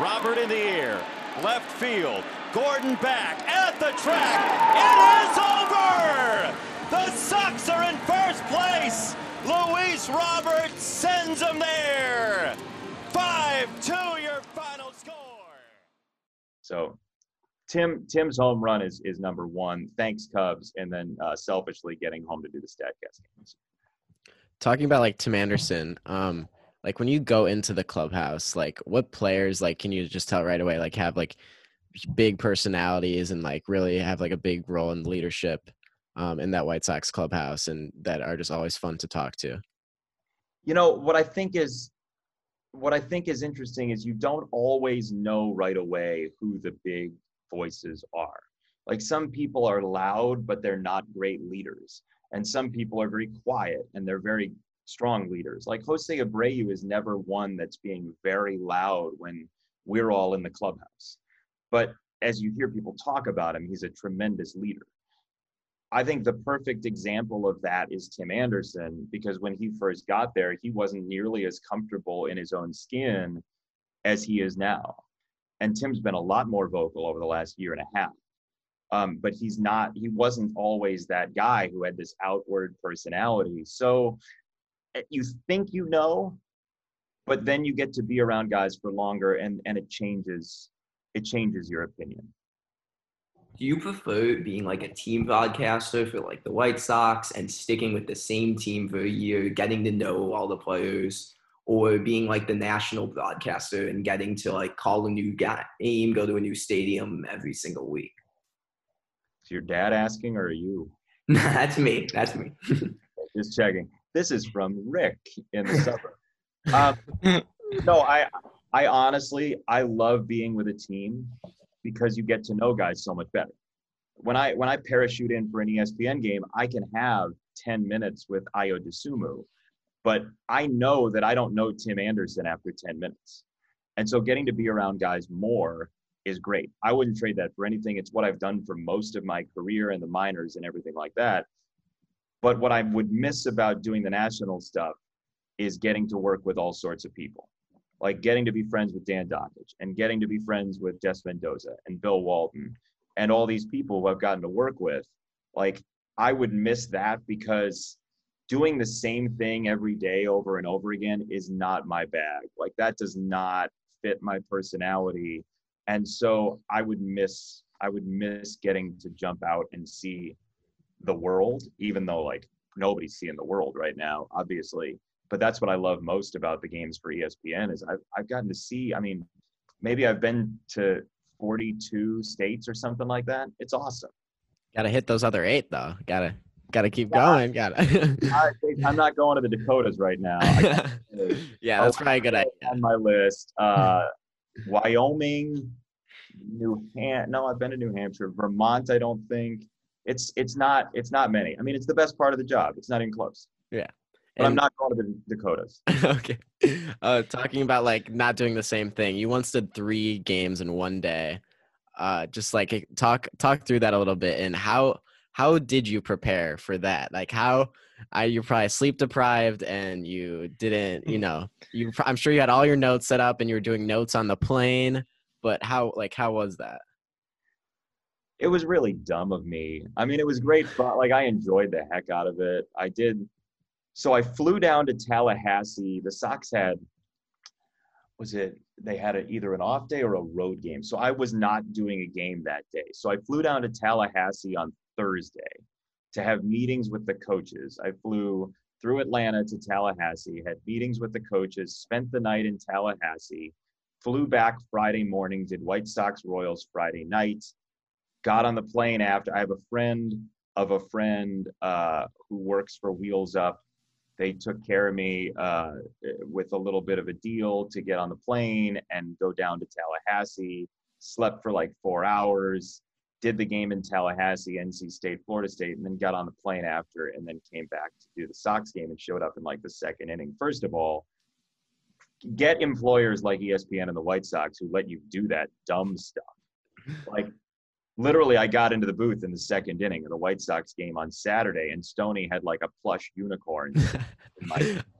Robert in the air, left field, Gordon back, at the track, it is over! The Sox are in first place! Luis Robert sends them there! 5-2, your final score! So, Tim's home run is number one, thanks Cubs, and then selfishly getting home to do the StatCast games. Talking about, like, Tim Anderson, like, when you go into the clubhouse, like, what players, like, can you just tell right away, like, have, like, big personalities and, like, really have, like, a big role in leadership in that White Sox clubhouse and that are just always fun to talk to? You know, what I think is interesting is you don't always know right away who the big voices are. Like, some people are loud, but they're not great leaders. And some people are very quiet and they're very strong leaders. Like, Jose Abreu is never one that's being very loud when we're all in the clubhouse. But as you hear people talk about him, he's a tremendous leader. I think the perfect example of that is Tim Anderson, because when he first got there, he wasn't nearly as comfortable in his own skin as he is now. And Tim's been a lot more vocal over the last year and a half. But he wasn't always that guy who had this outward personality. So you think you know, but then you get to be around guys for longer and it changes your opinion. Do you prefer being like a team broadcaster for like the White Sox and sticking with the same team for a year, getting to know all the players, or being like the national broadcaster and getting to like call a new game, go to a new stadium every single week? Is your dad asking or are you? That's me. Just checking. This is from Rick in the suburb. No, I honestly, I love being with a team because you get to know guys so much better. When I parachute in for an ESPN game, I can have 10 minutes with Ayo Dosunmu, but I know that I don't know Tim Anderson after 10 minutes. And so getting to be around guys more is great. I wouldn't trade that for anything. It's what I've done for most of my career in the minors and everything like that. But what I would miss about doing the national stuff is getting to work with all sorts of people. Like getting to be friends with Dan Dakich and getting to be friends with Jess Mendoza and Bill Walton and all these people who I've gotten to work with. Like, I would miss that because doing the same thing every day over and over again is not my bag. Like, that does not fit my personality. And so I would miss getting to jump out and see the world, even though like nobody's seeing the world right now, obviously. But that's what I love most about the games for ESPN is I've gotten to see, I mean, maybe I've been to 42 states or something like that. It's awesome. Got to hit those other 8 though. Got to keep going. I'm not going to the Dakotas right now. Yeah, that's probably a good idea. On my list, Wyoming, I've been to New Hampshire, Vermont. I don't think it's not many. I mean, it's the best part of the job. It's not even close. Yeah. But I'm not going to the Dakotas. Okay. Talking about like not doing the same thing. You once did 3 games in one day. Just like talk through that a little bit, and how did you prepare for that? Like you're probably sleep deprived and you didn't, I'm sure you had all your notes set up and you were doing notes on the plane, but how was that? It was really dumb of me. I mean, it was great fun. Like, I enjoyed the heck out of it. So I flew down to Tallahassee. The Sox had either an off day or a road game. So I was not doing a game that day. So I flew down to Tallahassee on Thursday to have meetings with the coaches. I flew through Atlanta to Tallahassee, had meetings with the coaches, spent the night in Tallahassee, flew back Friday morning, did White Sox Royals Friday night, got on the plane after. I have a friend of a friend who works for Wheels Up. They took care of me with a little bit of a deal to get on the plane and go down to Tallahassee, slept for like 4 hours, did the game in Tallahassee, NC State, Florida State, and then got on the plane after and then came back to do the Sox game and showed up in like the second inning. First of all, get employers like ESPN and the White Sox who let you do that dumb stuff. Like, literally, I got into the booth in the second inning of the White Sox game on Saturday, and Stoney had like a plush unicorn.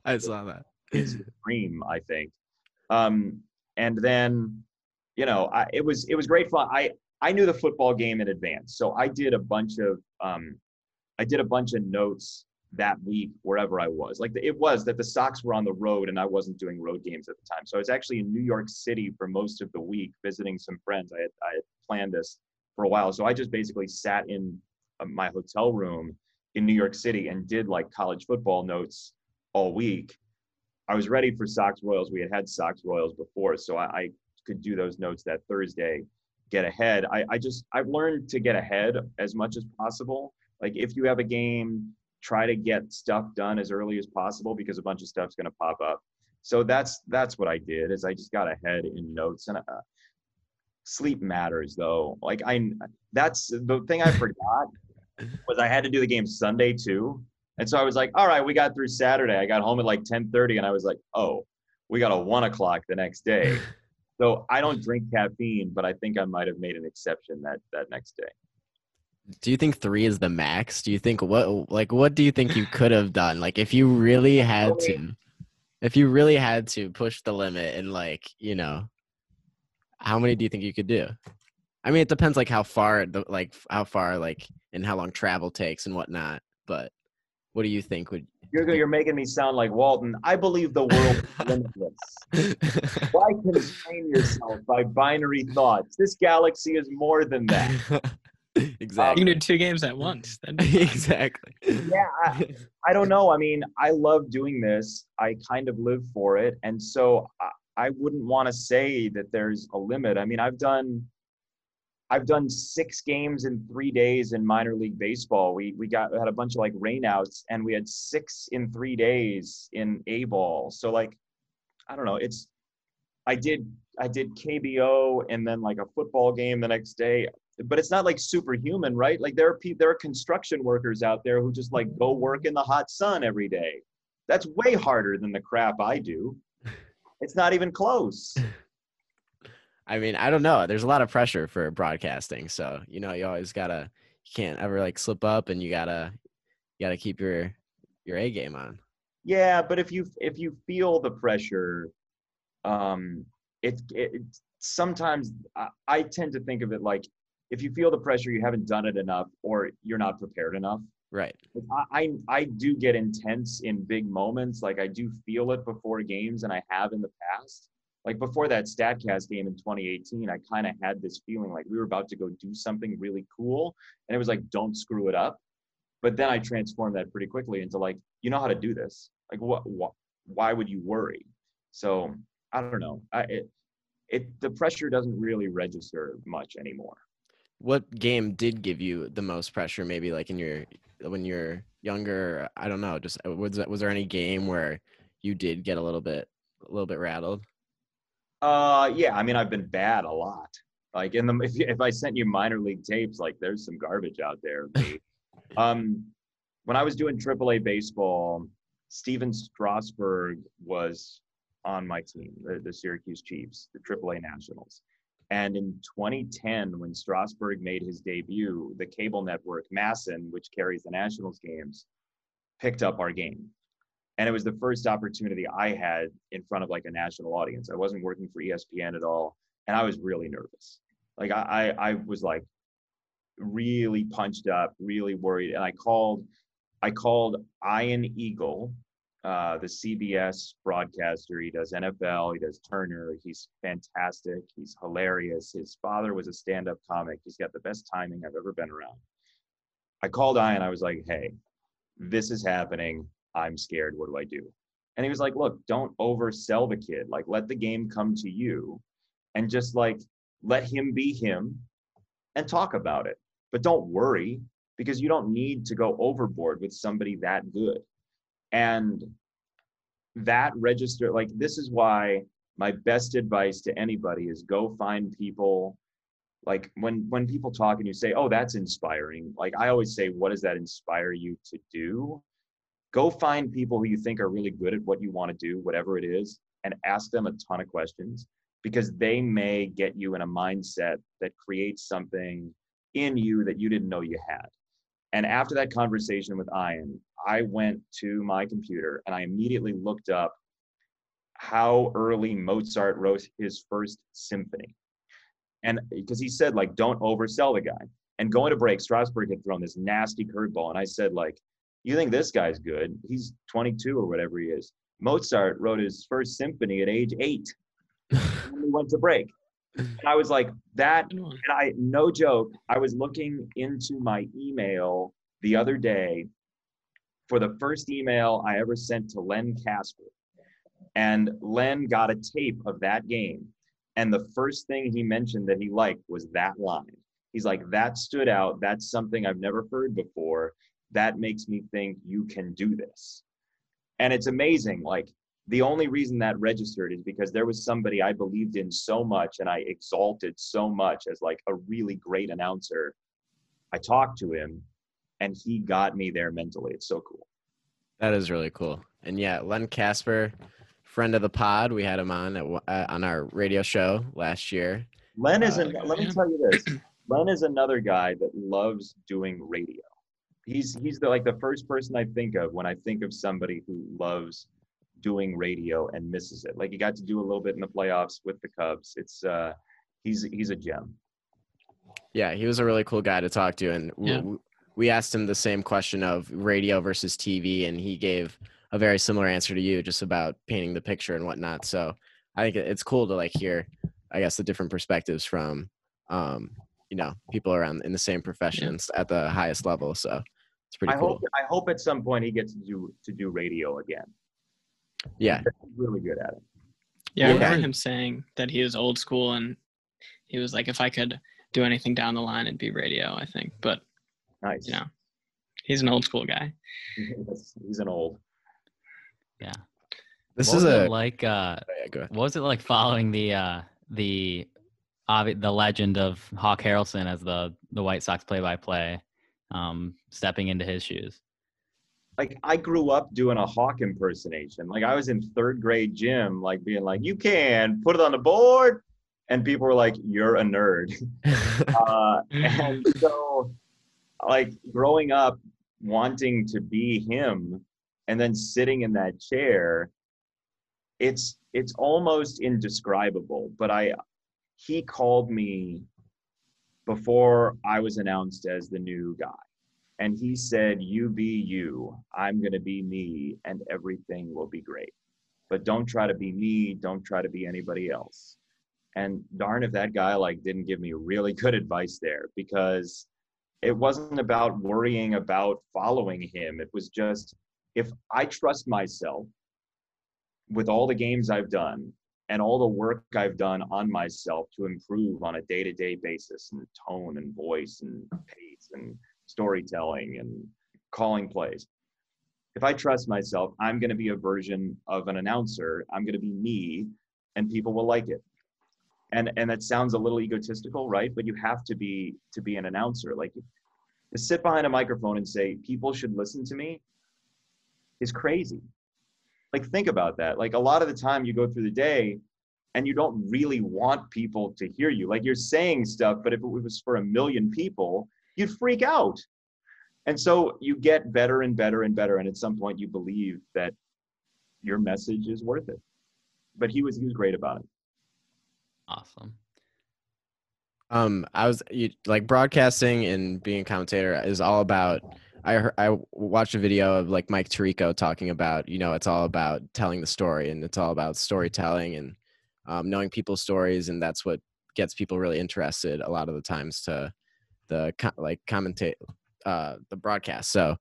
I saw that. His dream, I think. And then, it was great fun. I knew the football game in advance, so I did a bunch of notes that week wherever I was. Like, it was that the Sox were on the road, and I wasn't doing road games at the time, so I was actually in New York City for most of the week visiting some friends. I had planned this for a while. So I just basically sat in my hotel room in New York City and did like college football notes all week. I was ready for Sox Royals. We had Sox Royals before, so I could do those notes that Thursday, get ahead. I've learned to get ahead as much as possible. like if you have a game, try to get stuff done as early as possible because a bunch of stuff's going to pop up. So that's what I did, is I just got ahead in notes. And sleep matters, though. Like that's the thing I forgot was I had to do the game Sunday too. And so I was like, all right, we got through Saturday. I got home at like 10:30 and I was like, oh, we got a 1 o'clock the next day. So I don't drink caffeine, but I think I might've made an exception that next day. Do you think 3 is the max? Do you think what do you think you could have done? Like if you really had to push the limit and like, you know, how many do you think you could do? I mean, it depends like how far and how long travel takes and whatnot, but what do you think would you're making me sound like Walton. I believe the world is limitless. Why constrain yourself by binary thoughts? This galaxy is more than that. Exactly. You can do 2 games at once. Exactly. Yeah, I don't know. I mean, I love doing this. I kind of live for it. And so I wouldn't want to say that there's a limit. I mean, I've done 6 games in 3 days in minor league baseball. We had a bunch of like rainouts, and we had 6 in 3 days in A-ball. So like, I don't know. I did KBO and then like a football game the next day, but it's not like superhuman, right? Like there are construction workers out there who just like go work in the hot sun every day. That's way harder than the crap I do. It's not even close. I mean, I don't know. There's a lot of pressure for broadcasting. So, you know, you always you can't ever like slip up, and you gotta keep your A game on. Yeah. But if you feel the pressure, sometimes I tend to think of it like, if you feel the pressure, you haven't done it enough or you're not prepared enough. Right. I do get intense in big moments. Like I do feel it before games, and I have in the past. Like before that StatCast game in 2018, I kind of had this feeling like we were about to go do something really cool. And it was like, don't screw it up. But then I transformed that pretty quickly into like, you know how to do this. Like why would you worry? So I don't know. The pressure doesn't really register much anymore. What game did give you the most pressure? Maybe like when you're younger, I don't know, just was there any game where you did get a little bit rattled? Yeah, I mean, I've been bad a lot. Like if I sent you minor league tapes, like there's some garbage out there. When I was doing AAA baseball, Steven Strasburg was on my team, the Syracuse Chiefs, the AAA Nationals. And in 2010, when Strasburg made his debut, the cable network, Masson, which carries the Nationals games, picked up our game. And it was the first opportunity I had in front of like a national audience. I wasn't working for ESPN at all. And I was really nervous. Like I was like really punched up, really worried. And I called Ian Eagle, the CBS broadcaster. He does NFL, he does Turner. He's fantastic. He's hilarious. His father was a stand-up comic. He's got the best timing I've ever been around. I called Ian. I was like, hey, this is happening. I'm scared. What do I do? And he was like, look, don't oversell the kid. Like, let the game come to you and just like, let him be him and talk about it. But don't worry, because you don't need to go overboard with somebody that good. And that registered, like, this is why my best advice to anybody is go find people. Like when people talk and you say, oh, that's inspiring. Like I always say, what does that inspire you to do? Go find people who you think are really good at what you want to do, whatever it is, and ask them a ton of questions, because they may get you in a mindset that creates something in you that you didn't know you had. And after that conversation with Ian, I went to my computer and I immediately looked up how early Mozart wrote his first symphony. And because he said, like, don't oversell the guy. And going to break, Strasburg had thrown this nasty curveball. And I said, like, you think this guy's good? He's 22 or whatever he is. Mozart wrote his first symphony at age 8. And we went to break. And I was like, no joke, I was looking into my email the other day for the first email I ever sent to Len Casper. And Len got a tape of that game. And the first thing he mentioned that he liked was that line. He's like, that stood out. That's something I've never heard before. That makes me think you can do this. And it's amazing. Like, the only reason that registered is because there was somebody I believed in so much and I exalted so much as like a really great announcer. I talked to him and he got me there mentally. It's so cool. That is really cool. And yeah, Len Casper, friend of the pod, we had him on our radio show last year. Len is, let me tell you this. Len is another guy that loves doing radio. He's the, like, the first person I think of when I think of somebody who loves doing radio and misses it. Like, he got to do a little bit in the playoffs with the Cubs. It's he's a gem. Yeah, he was a really cool guy to talk to, and we asked him the same question of radio versus TV, and he gave a very similar answer to you, just about painting the picture and whatnot. So I think it's cool to, like, hear, I guess, the different perspectives from you know, people around in the same professions at the highest level. So it's pretty cool. I hope at some point he gets to do radio again. Yeah. He's really good at it. Yeah, I remember him saying that he was old school, and he was like, if I could do anything down the line, it'd be radio, I think. But, nice. You know, he's an old school guy. He's an old. Yeah. This is a, like, what was it like following the legend of Hawk Harrelson as the White Sox play-by-play, stepping into his shoes? Like, I grew up doing a Hawk impersonation. Like, I was in third grade gym, like, being like, you can put it on the board. And people were like, you're a nerd. And so, like, growing up wanting to be him and then sitting in that chair, it's almost indescribable. But he called me before I was announced as the new guy. And he said, you be you, I'm going to be me, and everything will be great. But don't try to be me. Don't try to be anybody else. And darn if that guy, like, didn't give me really good advice there, because it wasn't about worrying about following him. It was just, if I trust myself with all the games I've done and all the work I've done on myself to improve on a day-to-day basis, and tone and voice and pace and storytelling and calling plays. If I trust myself, I'm going to be a version of an announcer. I'm going to be me, and people will like it. And that sounds a little egotistical, right? But you have to be an announcer. Like, to sit behind a microphone and say, people should listen to me, is crazy. Like, think about that. Like, a lot of the time you go through the day and you don't really want people to hear you. Like, you're saying stuff, but if it was for a million people, you'd freak out. And so you get better and better and better. And at some point you believe that your message is worth it. But he was great about it. Awesome. Broadcasting and being a commentator is all about, I watched a video of, like, Mike Tirico talking about, you know, it's all about telling the story, and it's all about storytelling and knowing people's stories. And that's what gets people really interested a lot of the times to the broadcast. So,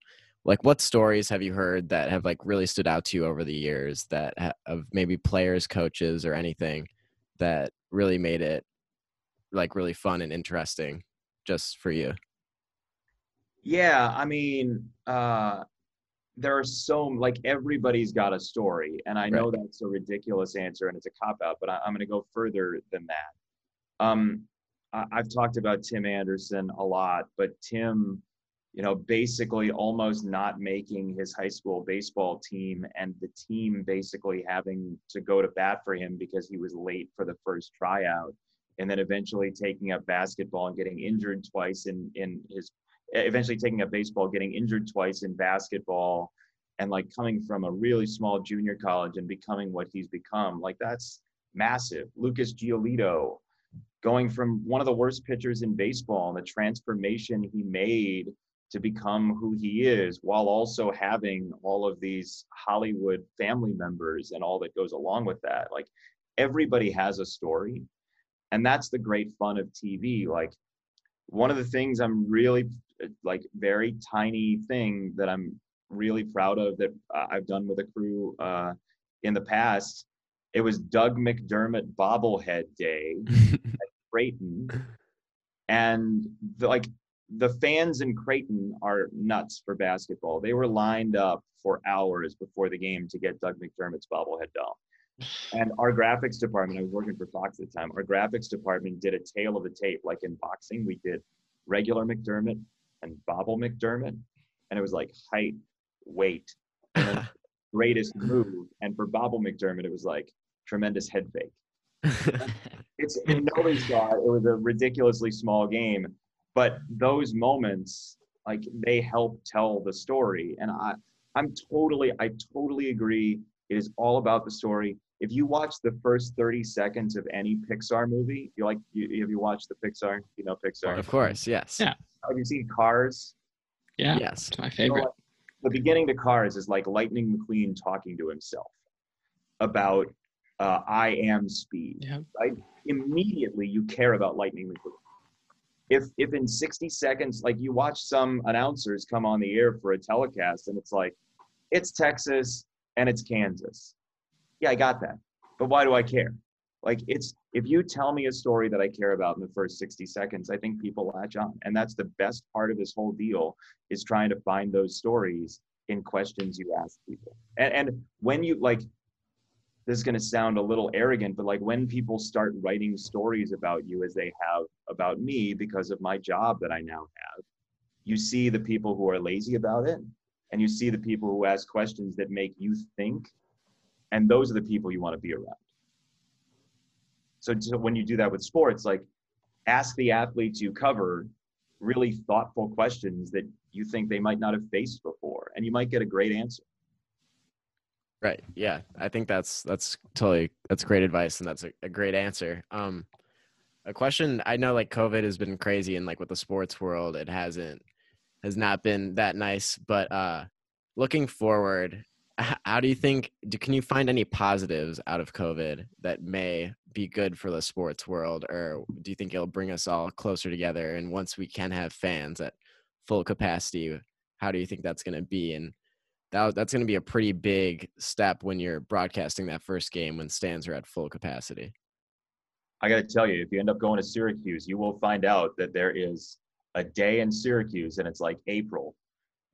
like, what stories have you heard that have, like, really stood out to you over the years, that of maybe players, coaches, or anything that really made it, like, really fun and interesting just for you? Yeah. I mean, there are everybody's got a story, and I know that's a ridiculous answer and it's a cop out, but I'm going to go further than that. I've talked about Tim Anderson a lot, but Tim, you know, basically almost not making his high school baseball team, and the team basically having to go to bat for him because he was late for the first tryout, and then eventually taking up basketball and getting injured twice in basketball, and, like, coming from a really small junior college and becoming what he's become. Like, that's massive. Lucas Giolito, going from one of the worst pitchers in baseball and the transformation he made to become who he is, while also having all of these Hollywood family members and all that goes along with that. Like, everybody has a story, and that's the great fun of TV. Like, one of the things I'm really, like, very tiny thing that I'm really proud of that I've done with a crew in the past, it was Doug McDermott bobblehead day at Creighton, And the fans in Creighton are nuts for basketball. They were lined up for hours before the game to get Doug McDermott's bobblehead doll. And our graphics department, I was working for Fox at the time, our graphics department did a tail of a tape. Like in boxing, we did regular McDermott and Bobble McDermott. And it was like height, weight, and then greatest move. And for Bobble McDermott, it was like tremendous head fake. Nobody saw it. It was a ridiculously small game. But those moments, they help tell the story. And I totally agree. It is all about the story. If you watch the first 30 seconds of any Pixar movie, you're like, have you watched the Pixar? You know Pixar? Of course, yes. Yeah. Have you seen Cars? Yeah. Yes. It's my favorite. The beginning to Cars is like Lightning McQueen talking to himself about I am speed. Yeah. Right? Immediately, you care about Lightning McQueen. If in 60 seconds, you watch some announcers come on the air for a telecast, and it's like, it's Texas and it's Kansas. Yeah, I got that. But why do I care? If you tell me a story that I care about in the first 60 seconds, I think people latch on. And that's the best part of this whole deal, is trying to find those stories in questions you ask people. And when you, this is going to sound a little arrogant, but when people start writing stories about you, as they have about me because of my job that I now have, you see the people who are lazy about it. And you see the people who ask questions that make you think, and those are the people you want to be around. So when you do that with sports, ask the athletes you cover really thoughtful questions that you think they might not have faced before, and you might get a great answer. Right. Yeah. I think that's great advice, and that's a great answer. A question, I know COVID has been crazy, and with the sports world, it has not been that nice, but looking forward, how do you think, can you find any positives out of COVID that may be good for the sports world? Or do you think it'll bring us all closer together? And once we can have fans at full capacity, how do you think that's going to be? And that's going to be a pretty big step when you're broadcasting that first game when stands are at full capacity. I got to tell you, if you end up going to Syracuse, you will find out that there is a day in Syracuse, and it's April,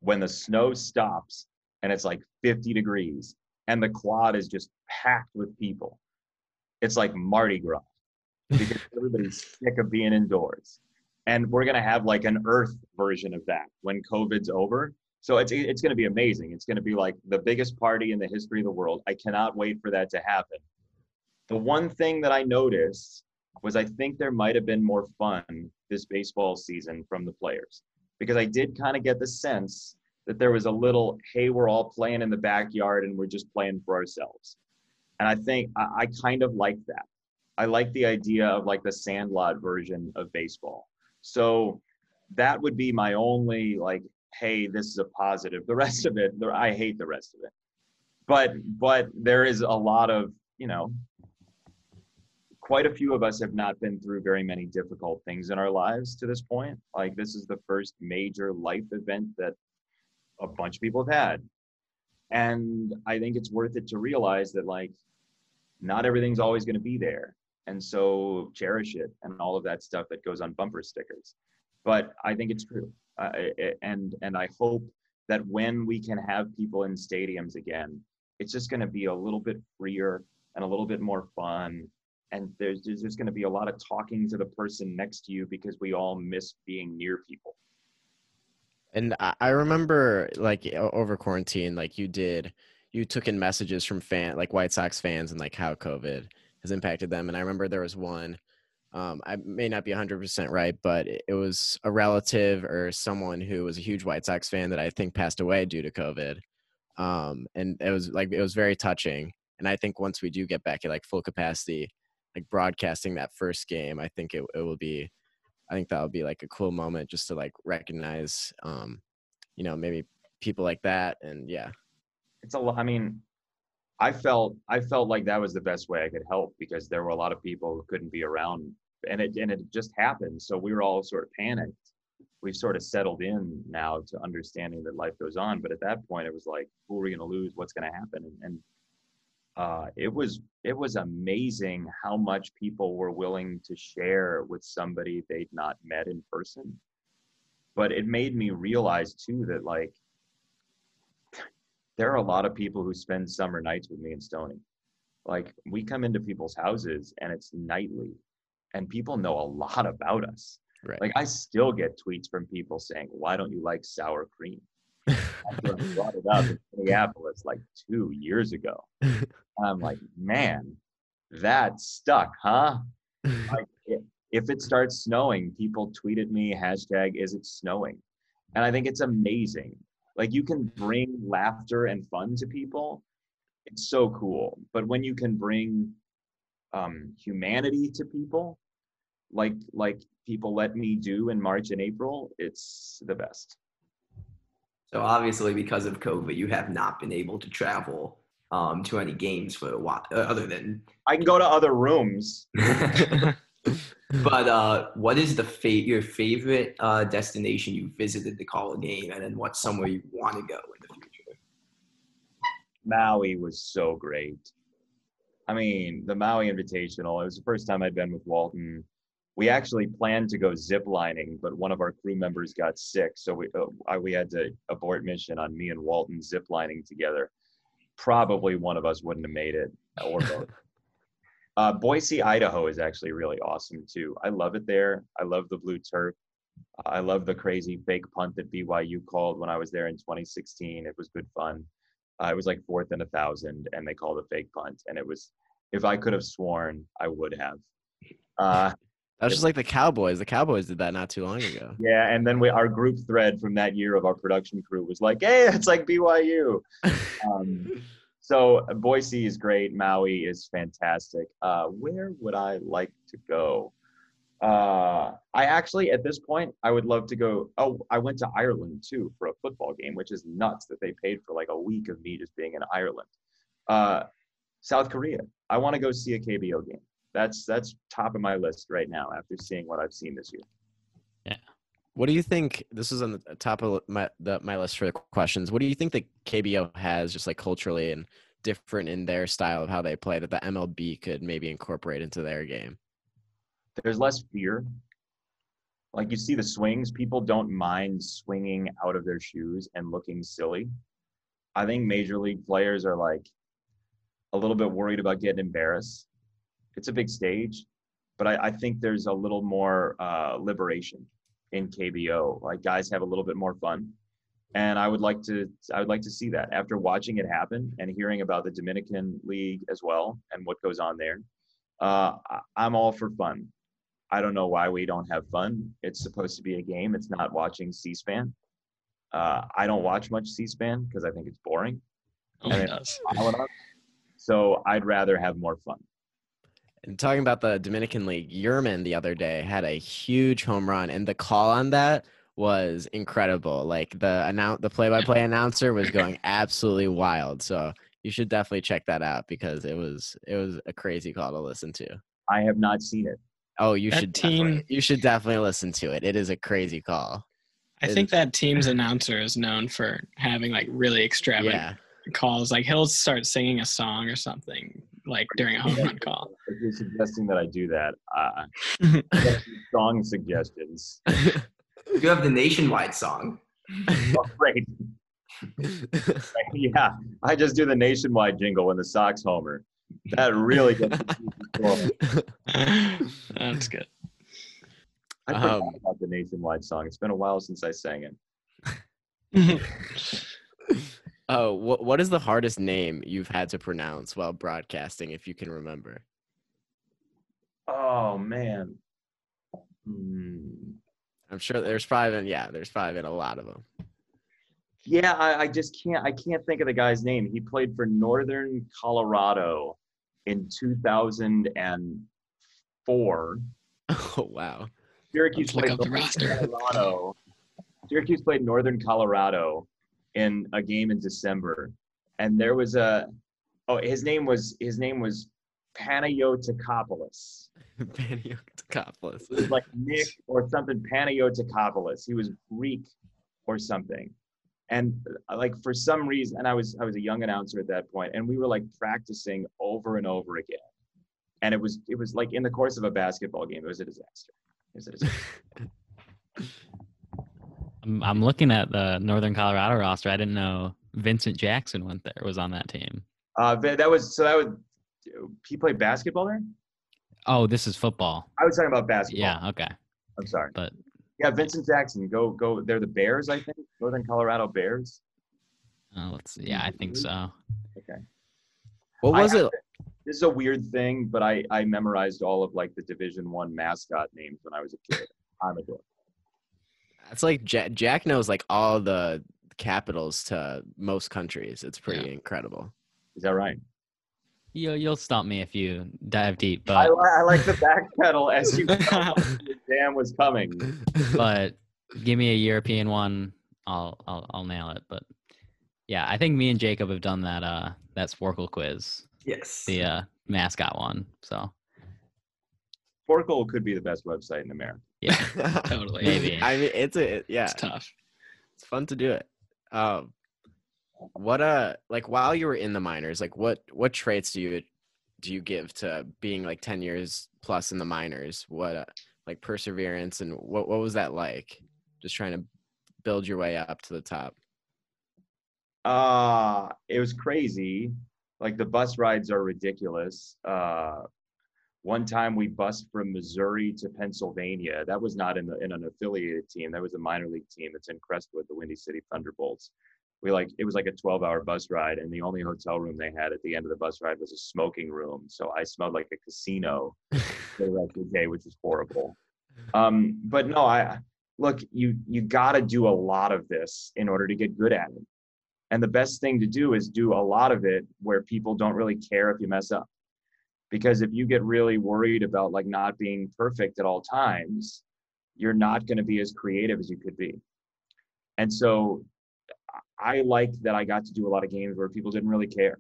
when the snow stops and it's 50 degrees and the quad is just packed with people. It's Mardi Gras, because everybody's sick of being indoors. And we're going to have an earth version of that when COVID's over. So it's going to be amazing. It's going to be the biggest party in the history of the world. I cannot wait for that to happen. The one thing that I noticed was I think there might have been more fun this baseball season from the players, because I did kind of get the sense that there was a little, hey, we're all playing in the backyard and we're just playing for ourselves. And I think I kind of like that. I like the idea of the Sandlot version of baseball. So that would be my only hey, this is a positive. The rest of it, I hate the rest of it. But there is a lot of, quite a few of us have not been through very many difficult things in our lives to this point. This is the first major life event that a bunch of people have had. And I think it's worth it to realize that, not everything's always going to be there. And so cherish it and all of that stuff that goes on bumper stickers. But I think it's true. And I hope that when we can have people in stadiums again, it's just going to be a little bit freer and a little bit more fun. And there's just going to be a lot of talking to the person next to you, because we all miss being near people. And I remember over quarantine, you took in messages from White Sox fans and how COVID has impacted them. And I remember there was one, I may not be 100% right, but it was a relative or someone who was a huge White Sox fan that I think passed away due to COVID. And it was it was very touching. And I think once we do get back at full capacity, broadcasting that first game, I think it will be, I think that'll be a cool moment just to recognize, maybe people like that. And yeah, it's a lot. I mean, I felt like that was the best way I could help, because there were a lot of people who couldn't be around, and it just happened. So we were all sort of panicked. We've sort of settled in now to understanding that life goes on. But at that point it was who are we going to lose? What's going to happen? And It was amazing how much people were willing to share with somebody they'd not met in person. But it made me realize too that, like, there are a lot of people who spend summer nights with me and Stoney. Like, we come into people's houses and it's nightly, and people know a lot about us. Right. Like, I still get tweets from people saying, "Why don't you like sour cream?" After I brought it up in Minneapolis like 2 years ago. I'm like, man, that stuck, huh? Like, if it starts snowing, people tweet at me, hashtag, is it snowing? And I think it's amazing. Like, you can bring laughter and fun to people. It's so cool. But when you can bring humanity to people, like people let me do in March and April, it's the best. So obviously, because of COVID, you have not been able to travel to any games for a while, other than... I can go to other rooms. But what is your favorite destination you visited to call a game, and then what's somewhere you want to go in the future? Maui was so great. I mean, the Maui Invitational, it was the first time I'd been with Walton. We actually planned to go ziplining, but one of our crew members got sick, so we had to abort mission on me and Walton ziplining together. Probably one of us wouldn't have made it, or both. Boise, Idaho is actually really awesome, too. I love it there. I love the blue turf. I love the crazy fake punt that BYU called when I was there in 2016. It was good fun. It was like 4th and 1,000, and they called a fake punt, and it was, if I could have sworn, I would have. That was just like the Cowboys. The Cowboys did that not too long ago. Yeah, and then our group thread from that year of our production crew was like, hey, it's like BYU. So Boise is great. Maui is fantastic. Where would I like to go? I actually, at this point, I would love to go. Oh, I went to Ireland, too, for a football game, which is nuts that they paid for like a week of me just being in Ireland. South Korea. I want to go see a KBO game. That's top of my list right now after seeing what I've seen this year. Yeah. What do you think – this is on the top of my list for questions. What do you think that KBO has just like culturally and different in their style of how they play that the MLB could maybe incorporate into their game? There's less fear. Like, you see the swings. People don't mind swinging out of their shoes and looking silly. I think major league players are like a little bit worried about getting embarrassed. It's a big stage, but I think there's a little more liberation in KBO. Like, guys have a little bit more fun, and I would like to see that after watching it happen and hearing about the Dominican League as well and what goes on there. I'm all for fun. I don't know why we don't have fun. It's supposed to be a game. It's not watching C-SPAN. I don't watch much C-SPAN because I think it's boring. Oh, and so I'd rather have more fun. And talking about the Dominican League, Yerman the other day had a huge home run, and the call on that was incredible. Like, the play-by-play announcer was going absolutely wild. So you should definitely check that out because it was a crazy call to listen to. I have not seen it. Oh, you should definitely listen to it. It is a crazy call. I think that team's announcer is known for having like really extravagant calls. Like, he'll start singing a song or something. Like during a home run call. If you're suggesting that I do that, song suggestions. You have the nationwide song. Oh, great. Yeah, I just do the nationwide jingle when the Sox homer. That really gets me. That's good. I forgot about the nationwide song. It's been a while since I sang it. Oh, what is the hardest name you've had to pronounce while broadcasting, if you can remember? Oh, man. I'm sure there's probably been a lot of them. Yeah, I just can't think of the guy's name. He played for Northern Colorado in 2004. Oh, wow. Syracuse played Northern Colorado in a game in December, and there was his name was Panayotakopoulos. Panayotakopoulos. It was like Nick or something Panayotakopoulos. He was Greek or something. And like, for some reason, and I was a young announcer at that point, and we were like practicing over and over again. And it was like in the course of a basketball game. It was a disaster. I'm looking at the Northern Colorado roster. I didn't know Vincent Jackson was on that team. He played basketball there? Oh, this is football. I was talking about basketball. Yeah, okay. I'm sorry. But yeah, Vincent Jackson. Go. They're the Bears, I think. Northern Colorado Bears. Oh, let's see. Yeah, I think so. Okay. What was it? This is a weird thing, but I memorized all of like the Division I mascot names when I was a kid. I'm a dork. It's like Jack knows like all the capitals to most countries. It's pretty incredible. Is that right? You'll stop me if you dive deep. But I like the backpedal as you the jam was coming. But give me a European one, I'll nail it. But yeah, I think me and Jacob have done that Sporkle quiz. Yes. The mascot one. So Sporkle could be the best website in America. Yeah, totally. Maybe. I mean, it's tough. It's fun to do it. What while you were in the minors, like what traits do you give to being like 10 years plus in the minors? What like perseverance and what was that like? Just trying to build your way up to the top. It was crazy. Like the bus rides are ridiculous. One time we bused from Missouri to Pennsylvania. That was not in an affiliated team. That was a minor league team that's in Crestwood, the Windy City Thunderbolts. It was like a 12-hour bus ride, and the only hotel room they had at the end of the bus ride was a smoking room. So I smelled like a casino the rest of the day, which was horrible. But no, you got to do a lot of this in order to get good at it. And the best thing to do is do a lot of it where people don't really care if you mess up. Because if you get really worried about like not being perfect at all times, you're not going to be as creative as you could be. And so I liked that I got to do a lot of games where people didn't really care.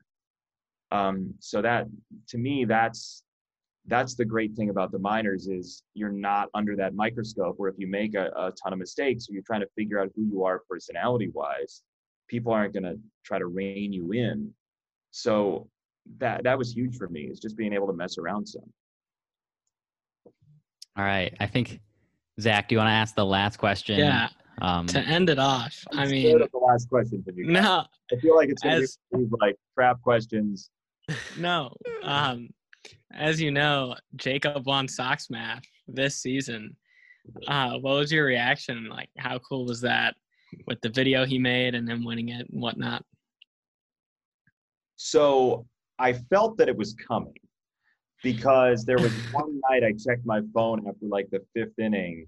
So that, to me, that's the great thing about the minors, is you're not under that microscope where if you make a ton of mistakes, or you're trying to figure out who you are personality-wise, people aren't going to try to rein you in. So that was huge for me, is just being able to mess around some. All right. I think, Zach, do you want to ask the last question? Yeah. To end it off. I mean, the last question for you. No. I feel like it's going to be like trap questions. No. As you know, Jacob won Sox Math this season. What was your reaction? Like, how cool was that? With the video he made and him winning it and whatnot. So I felt that it was coming, because there was one night I checked my phone after like the fifth inning,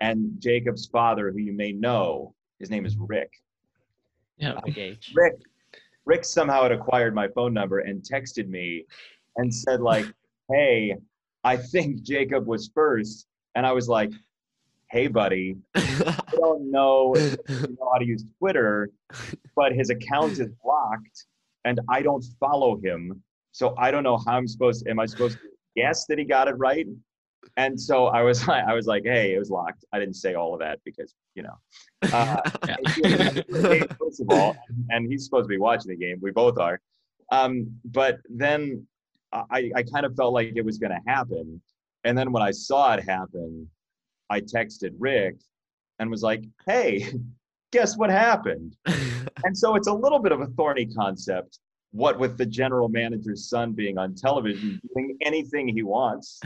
and Jacob's father, who you may know, his name is Rick. Yeah, Rick somehow had acquired my phone number and texted me and said like, "Hey, I think Jacob was first," and I was like, "Hey, buddy, I don't know if you know how to use Twitter, but his account is blocked, and I don't follow him, so I don't know how am I supposed to guess that he got it right?" And so I was like, "Hey, it was locked." I didn't say all of that because, you know. First of all, and he's supposed to be watching the game. We both are. But then I kind of felt like it was going to happen. And then when I saw it happen, I texted Rick and was like, "Hey, guess what happened?" And so it's a little bit of a thorny concept, what with the general manager's son being on television, doing anything he wants.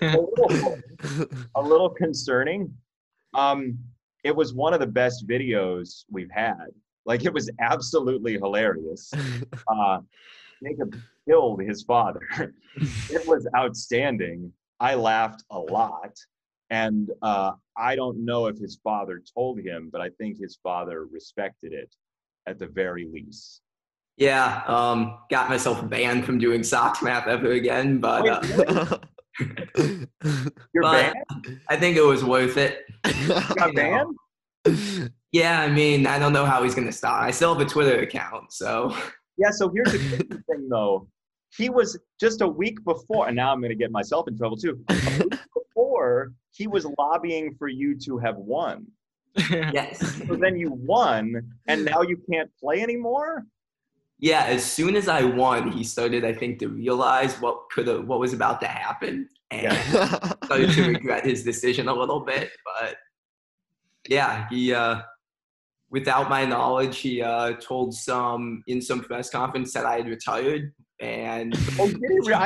A little concerning. It was one of the best videos we've had. Like, it was absolutely hilarious. Jacob killed his father. It was outstanding. I laughed a lot. And I don't know if his father told him, but I think his father respected it at the very least. Yeah, got myself banned from doing Sox Math ever again, but you're but banned? I think it was worth it. You got banned? Yeah, I mean, I don't know how he's going to stop. I still have a Twitter account, so. Yeah, so here's the thing, though. He was just a week before, and now I'm going to get myself in trouble, too. He was lobbying for you to have won. Yes. So then you won, and now you can't play anymore? Yeah, as soon as I won, he started, I think, to realize what was about to happen, and started to regret his decision a little bit. But yeah, he, without my knowledge, he told in some press conference that I had retired. And I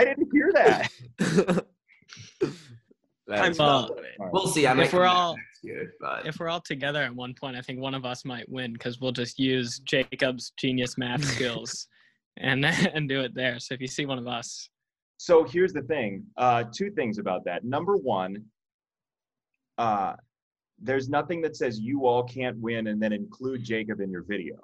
didn't hear that. We'll see. I might if we're all together at one point, I think one of us might win because we'll just use Jacob's genius math skills and do it there. So if you see one of us. So here's the thing. Two things about that. Number one, there's nothing that says you all can't win and then include Jacob in your video.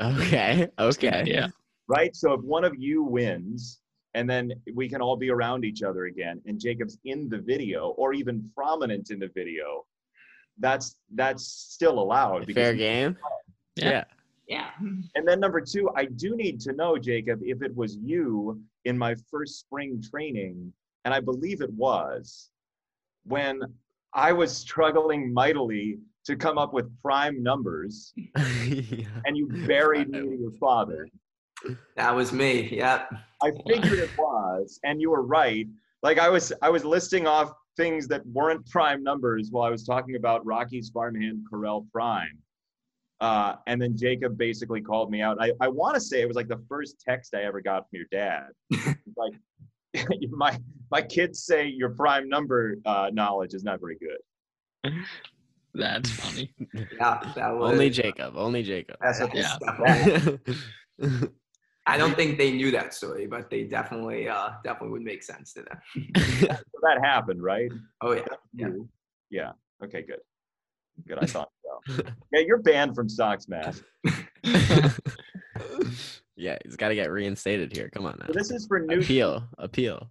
Okay. Yeah. Right? So if one of you wins, and then we can all be around each other again, and Jacob's in the video or even prominent in the video, that's still allowed. Fair game. Yeah. And then number two, I do need to know, Jacob, if it was you in my first spring training, and I believe it was, when I was struggling mightily to come up with prime numbers, and you buried me to your father. That was me. Yep. I figured it was, and you were right. Like I was listing off things that weren't prime numbers while I was talking about Rocky's farmhand Corel Prime, and then Jacob basically called me out. I want to say it was like the first text I ever got from your dad. Like my kids say your prime number knowledge is not very good. That's funny. Yeah, that was only Jacob. That's what I don't think they knew that story, but they definitely would make sense to them. So that happened, right? Oh, yeah. Yeah. Okay, good. I thought so. Yeah, you're banned from Sox Mask. Yeah, he's got to get reinstated here. Come on now. So this is for new appeal.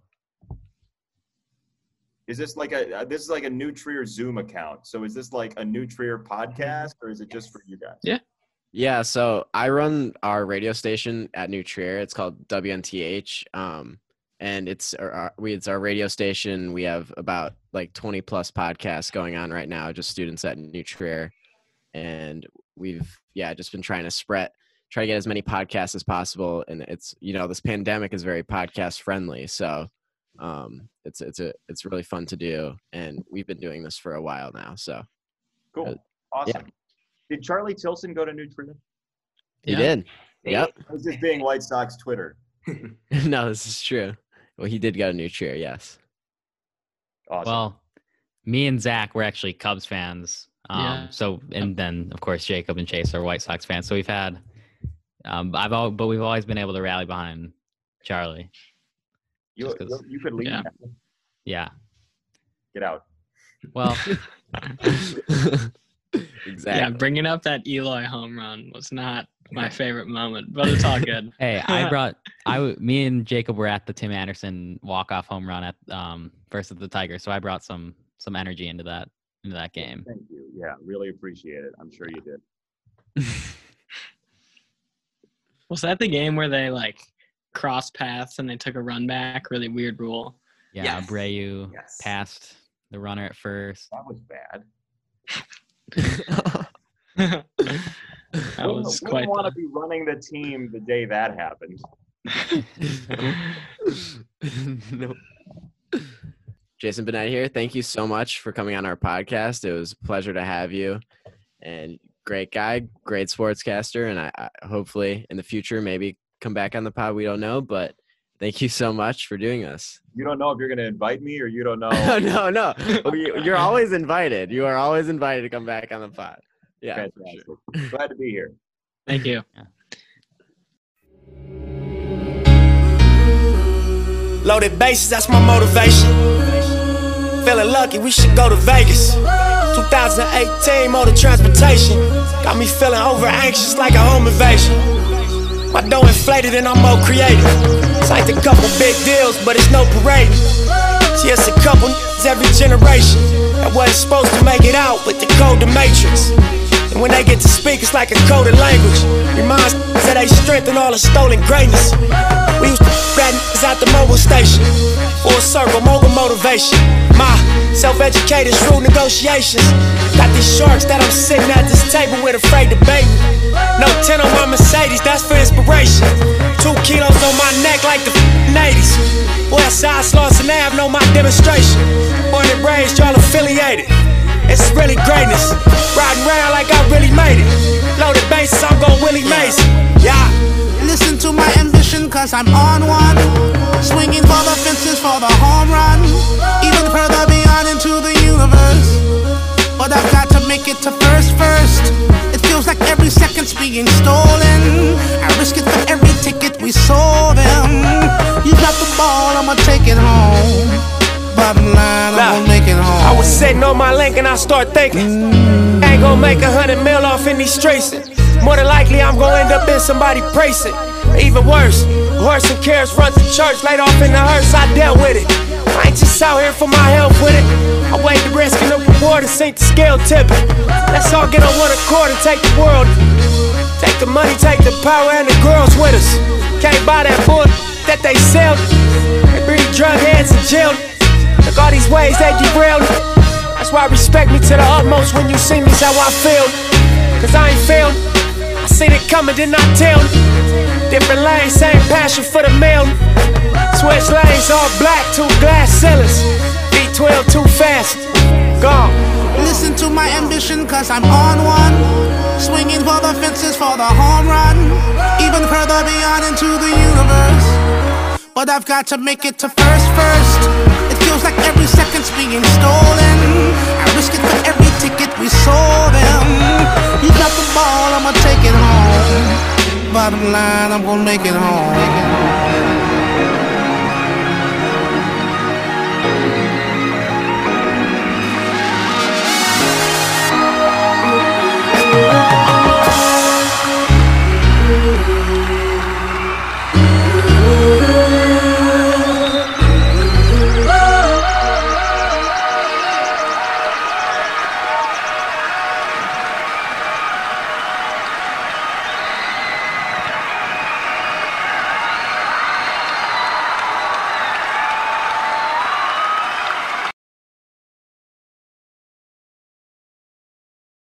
Is this like a new Trier Zoom account? So is this like a new Trier podcast, or is it just for you guys? Yeah, so I run our radio station at New Trier. It's called WNTH, and it's our radio station. We have about like 20 plus podcasts going on right now, just students at New Trier, and we've just been trying to try to get as many podcasts as possible. And it's this pandemic is very podcast friendly, so it's really fun to do, and we've been doing this for a while now. So cool, awesome. Yeah. Did Charlie Tilson go to New Trier? He did. Yep. I was just being White Sox Twitter. No, this is true. Well, he did go to New Trier, yes. Awesome. Well, me and Zach were actually Cubs fans. And then, of course, Jacob and Chase are White Sox fans. So we've had we've always been able to rally behind Charlie. You could leave. Yeah. Get out. Well. Exactly. Yeah, bringing up that Eloy home run was not my favorite moment, but it's all good. Hey, me and Jacob were at the Tim Anderson walk-off home run at versus the Tigers, so I brought some energy into that game. Thank you. Yeah, really appreciate it. I'm sure you did. Was that the game where they like crossed paths and they took a run back? Really weird rule. Yeah, yes. Abreu passed the runner at first. That was bad. I want to be running the team the day that happened. Nope. Jason Benetti here. Thank you so much for coming on our podcast. It was a pleasure to have you, and great guy, great sportscaster, and I hopefully in the future maybe come back on the pod. We don't know, but thank you so much for doing this. You don't know if you're going to invite me, or you don't know. No. You're always invited. You are always invited to come back on the pod. Yeah. Sure. Glad to be here. Thank you. Loaded bases, that's my motivation. Feeling lucky, we should go to Vegas. 2018 motor transportation. Got me feeling over anxious like a home invasion. My dough inflated and I'm more creative. Signed a couple big deals, but it's no parade. She has a couple every generation that wasn't supposed to make it out, but the code the matrix. And when they get to speak, it's like a coded language. Reminds that they strengthen all the stolen greatness. We used to rat niggas out the mobile station. Full circle, mogul motivation. My self-educated through negotiations. Got these sharks that I'm sitting at this table with afraid to bait me. No 10 on my Mercedes, that's for inspiration. 2 kilos on my neck like the 80s. Boy, side slots and they have no my demonstration. Born and raised, y'all affiliated. It's really greatness. Riding round like I really made it. Loaded bases, I'm gon' Willie Mason. Yeah. Listen to my ambition, cause I'm on one. Swinging for the fences for the home run. Even further beyond into the universe. But I've got to make it to first. It feels like every second's being stolen. I risk it for every ticket we sold them. You got the ball, I'ma take it home. I was sitting on my link and I start thinking, ain't gonna make 100 mil off in these streets. More than likely I'm gonna end up in somebody's precinct. Even worse, horse and carrots run to church, laid off in the hearse, I dealt with it. I ain't just out here for my help with it. I weighed the risk and the reward and sink the scale tipping. Let's all get on one accord and take the world. Take the money, take the power and the girls with us. Can't buy that bull that they sell. They bring drug heads in jail. Look all these ways they derailed. That's why respect me to the utmost. When you see me, it's how I feel. Cause I ain't failed. I seen it coming, did not tell. Different lanes, same passion for the mail. Switch lanes, all black, 2 glass ceilings. B12 too fast, gone. Listen to my ambition, cause I'm on one. Swinging for the fences for the home run. Even further beyond into the universe. But I've got to make it to first. Feels like every second's being stolen. I risk it for every ticket we sold them. You got the ball, I'ma take it home. Bottom line, I'm gonna make it home.